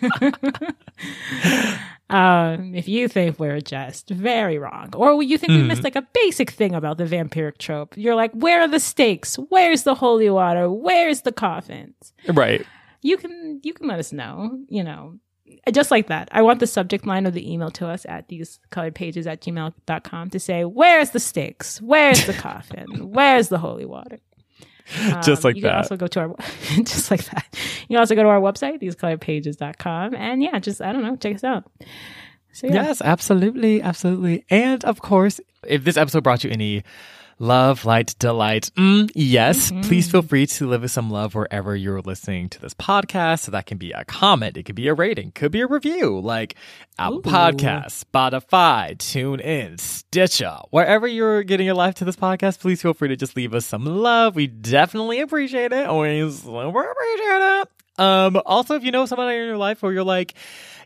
about um, if you think we're just very wrong, or you think mm. we missed like a basic thing about the vampiric trope, you're like, where are the stakes? Where's the holy water? Where's the coffins? Right. You can you can let us know, you know, just like that. I want the subject line of the email to us at these colored pages at gmail dot com to say, where's the sticks? Where's the coffin? Where's the holy water? Um, just like you that. You can also go to our just like that. You can also go to our website, these colored pages dot com. And yeah, just, I don't know, check us out. So, yeah. Yes, absolutely. Absolutely. And of course, if this episode brought you any love, light, delight. Mm, yes. Mm-hmm. Please feel free to leave us some love wherever you're listening to this podcast. So that can be a comment. It could be a rating. Could be a review. Like Apple Podcasts, Spotify, TuneIn, Stitcher. Wherever you're getting your life to this podcast, please feel free to just leave us some love. We definitely appreciate it. Always super appreciate it. Um, also, if you know somebody in your life where you're like,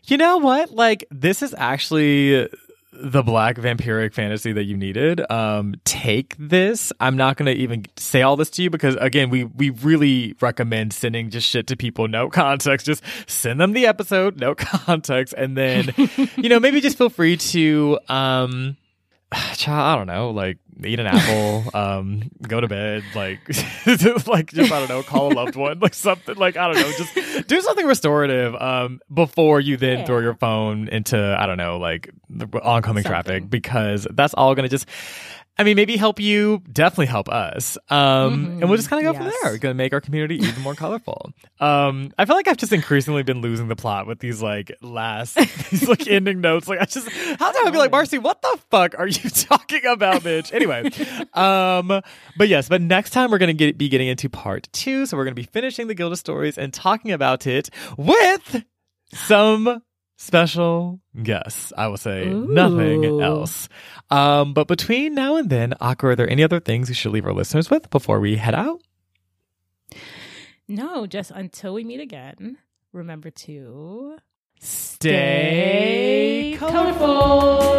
you know what? Like, this is actually... the black vampiric fantasy that you needed, um, take this. I'm not going to even say all this to you because, again, we, we really recommend sending just shit to people, no context. Just send them the episode, no context. And then, you know, maybe just feel free to... Um, I don't know, like eat an apple, um, go to bed, like, like just I don't know, call a loved one, like something, like I don't know, just do something restorative, um, before you then yeah. throw your phone into I don't know, like the oncoming something. traffic, because that's all gonna just, I mean, maybe help you, definitely help us, um, mm-hmm. and we'll just kind of go yes. from there. We're gonna make our community even more colorful. Um, I feel like I've just increasingly been losing the plot with these like last, these like ending notes. Like I just, how time I'd be like, Marcy, what the fuck are you talking about, bitch? Anyway, um, but yes, but next time we're gonna get, be getting into part two, so we're gonna be finishing the Gilda Stories and talking about it with some. special guests. I will say Ooh. nothing else. Um, but between now and then, Akka, are there any other things we should leave our listeners with before we head out? No, just until we meet again, remember to stay colorful.